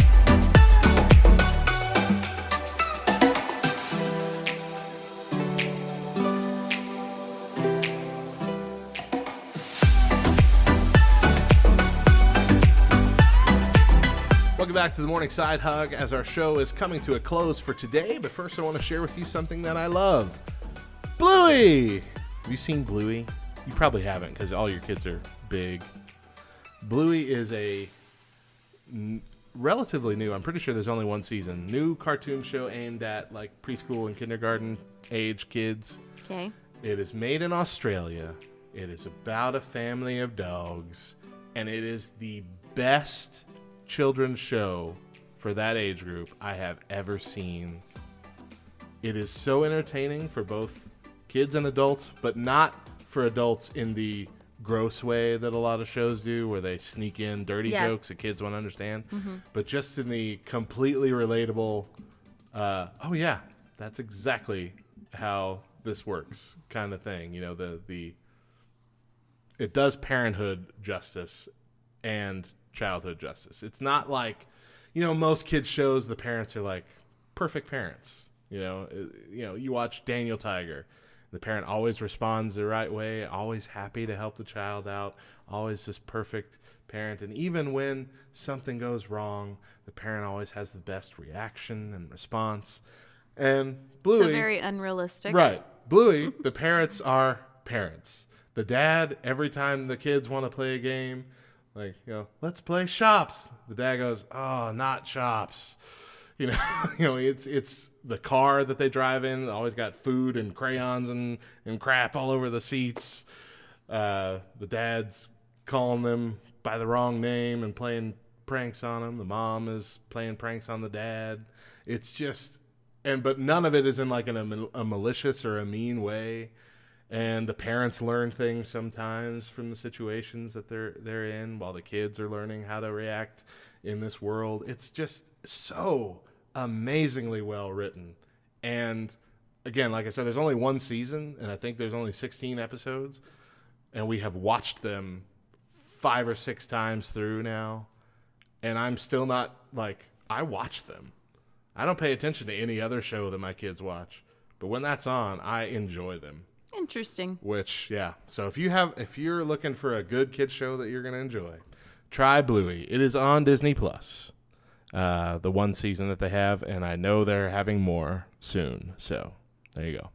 Back to the Morning Side Hug, as our show is coming to a close for today. But first, I want to share with you something that I love. Bluey! Have you seen Bluey? You probably haven't, because all your kids are big. Bluey is a relatively new, I'm pretty sure there's only one season, new cartoon show aimed at like preschool and kindergarten age kids. Okay. It is made in Australia. It is about a family of dogs, and it is the best children's show for that age group I have ever seen. It is so entertaining for both kids and adults, but not for adults in the gross way that a lot of shows do, where they sneak in dirty jokes that kids won't understand, mm-hmm. but just in the completely relatable, oh yeah, that's exactly how this works kind of thing. You know, the it does parenthood justice and childhood justice. It's not like, you know, most kids shows, the parents are like perfect parents. You know, you watch Daniel Tiger, the parent always responds the right way, always happy to help the child out, always this perfect parent. And even when something goes wrong, the parent always has the best reaction and response. And Bluey, so very unrealistic, right? Bluey, the parents are parents. The dad, every time the kids want to play a game, like, you know, let's play shops. The dad goes, oh, not shops. You know, you know, it's the car that they drive in. Always got food and crayons and crap all over the seats. The dad's calling them by the wrong name and playing pranks on them. The mom is playing pranks on the dad. It's just, but none of it is in like a malicious or a mean way. And the parents learn things sometimes from the situations that they're in, while the kids are learning how to react in this world. It's just so amazingly well written. And again, like I said, there's only one season, and I think there's only 16 episodes, and we have watched them 5 or 6 times through now, and I'm still not like, I watch them. I don't pay attention to any other show that my kids watch, but when that's on, I enjoy them. Interesting. Which, yeah. So if you're looking for a good kid show that you're going to enjoy, try Bluey. It is on Disney Plus, the one season that they have, and I know they're having more soon. So there you go.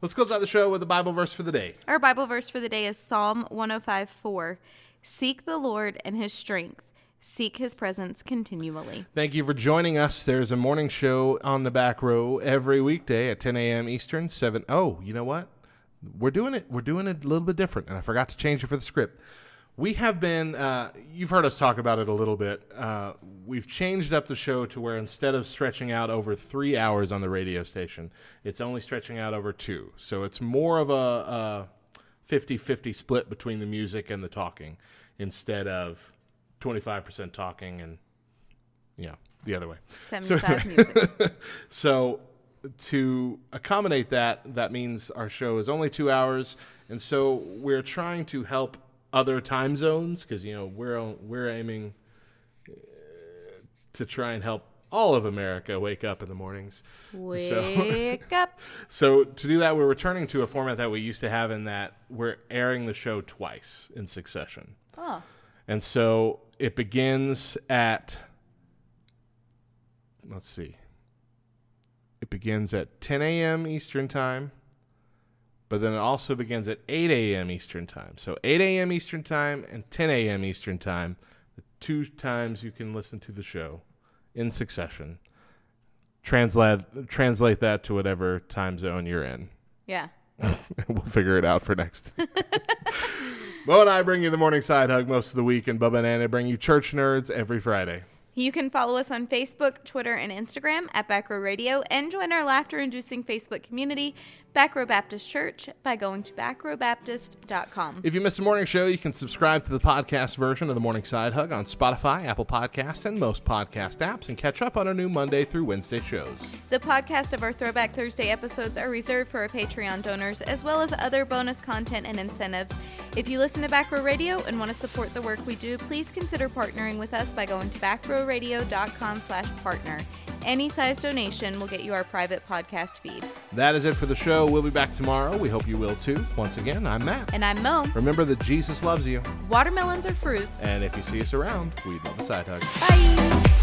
Let's close out the show with a Bible verse for the day. Our Bible verse for the day is Psalm 105:4. Seek the Lord and his strength. Seek his presence continually. Thank you for joining us. There's a morning show on the back row every weekday at 10 a.m. Eastern, 7. Oh, you know what? We're doing it a little bit different, and I forgot to change it for the script. We have been, you've heard us talk about it a little bit. We've changed up the show to where instead of stretching out over 3 hours on the radio station, it's only stretching out over 2. So it's more of a 50-50 split between the music and the talking instead of 25% talking and, you know, the other way. 75 so, music. So to accommodate that means our show is only 2 hours. And so we're trying to help other time zones, because, you know, we're aiming to try and help all of America wake up in the mornings. Wake up. So to do that, we're returning to a format that we used to have, in that we're airing the show twice in succession. Oh. And so it begins at, let's see, it begins at 10 a.m. Eastern time, but then it also begins at 8 a.m. Eastern time. So 8 a.m. Eastern time and 10 a.m. Eastern time, the 2 times you can listen to the show in succession. Translate that to whatever time zone you're in. Yeah. We'll figure it out for next. Bo and I bring you the Morning Side Hug most of the week, and Bubba and Anna bring you Church Nerds every Friday. You can follow us on Facebook, Twitter, and Instagram at Backrow Radio, and join our laughter-inducing Facebook community, Backrow Baptist Church, by going to BackrowRadio.com. If you miss the morning show, you can subscribe to the podcast version of the Morning Side Hug on Spotify, Apple Podcasts, and most podcast apps, and catch up on our new Monday through Wednesday shows. The podcast of our Throwback Thursday episodes are reserved for our Patreon donors, as well as other bonus content and incentives. If you listen to Backrow Radio and want to support the work we do, please consider partnering with us by going to BackrowRadio.com/partner. Any size donation will get you our private podcast feed. That is it for the show. We'll be back tomorrow. We hope you will too. Once again, I'm Matt. And I'm Mo. Remember that Jesus loves you. Watermelons are fruits. And if you see us around, we'd love a side hug. Bye.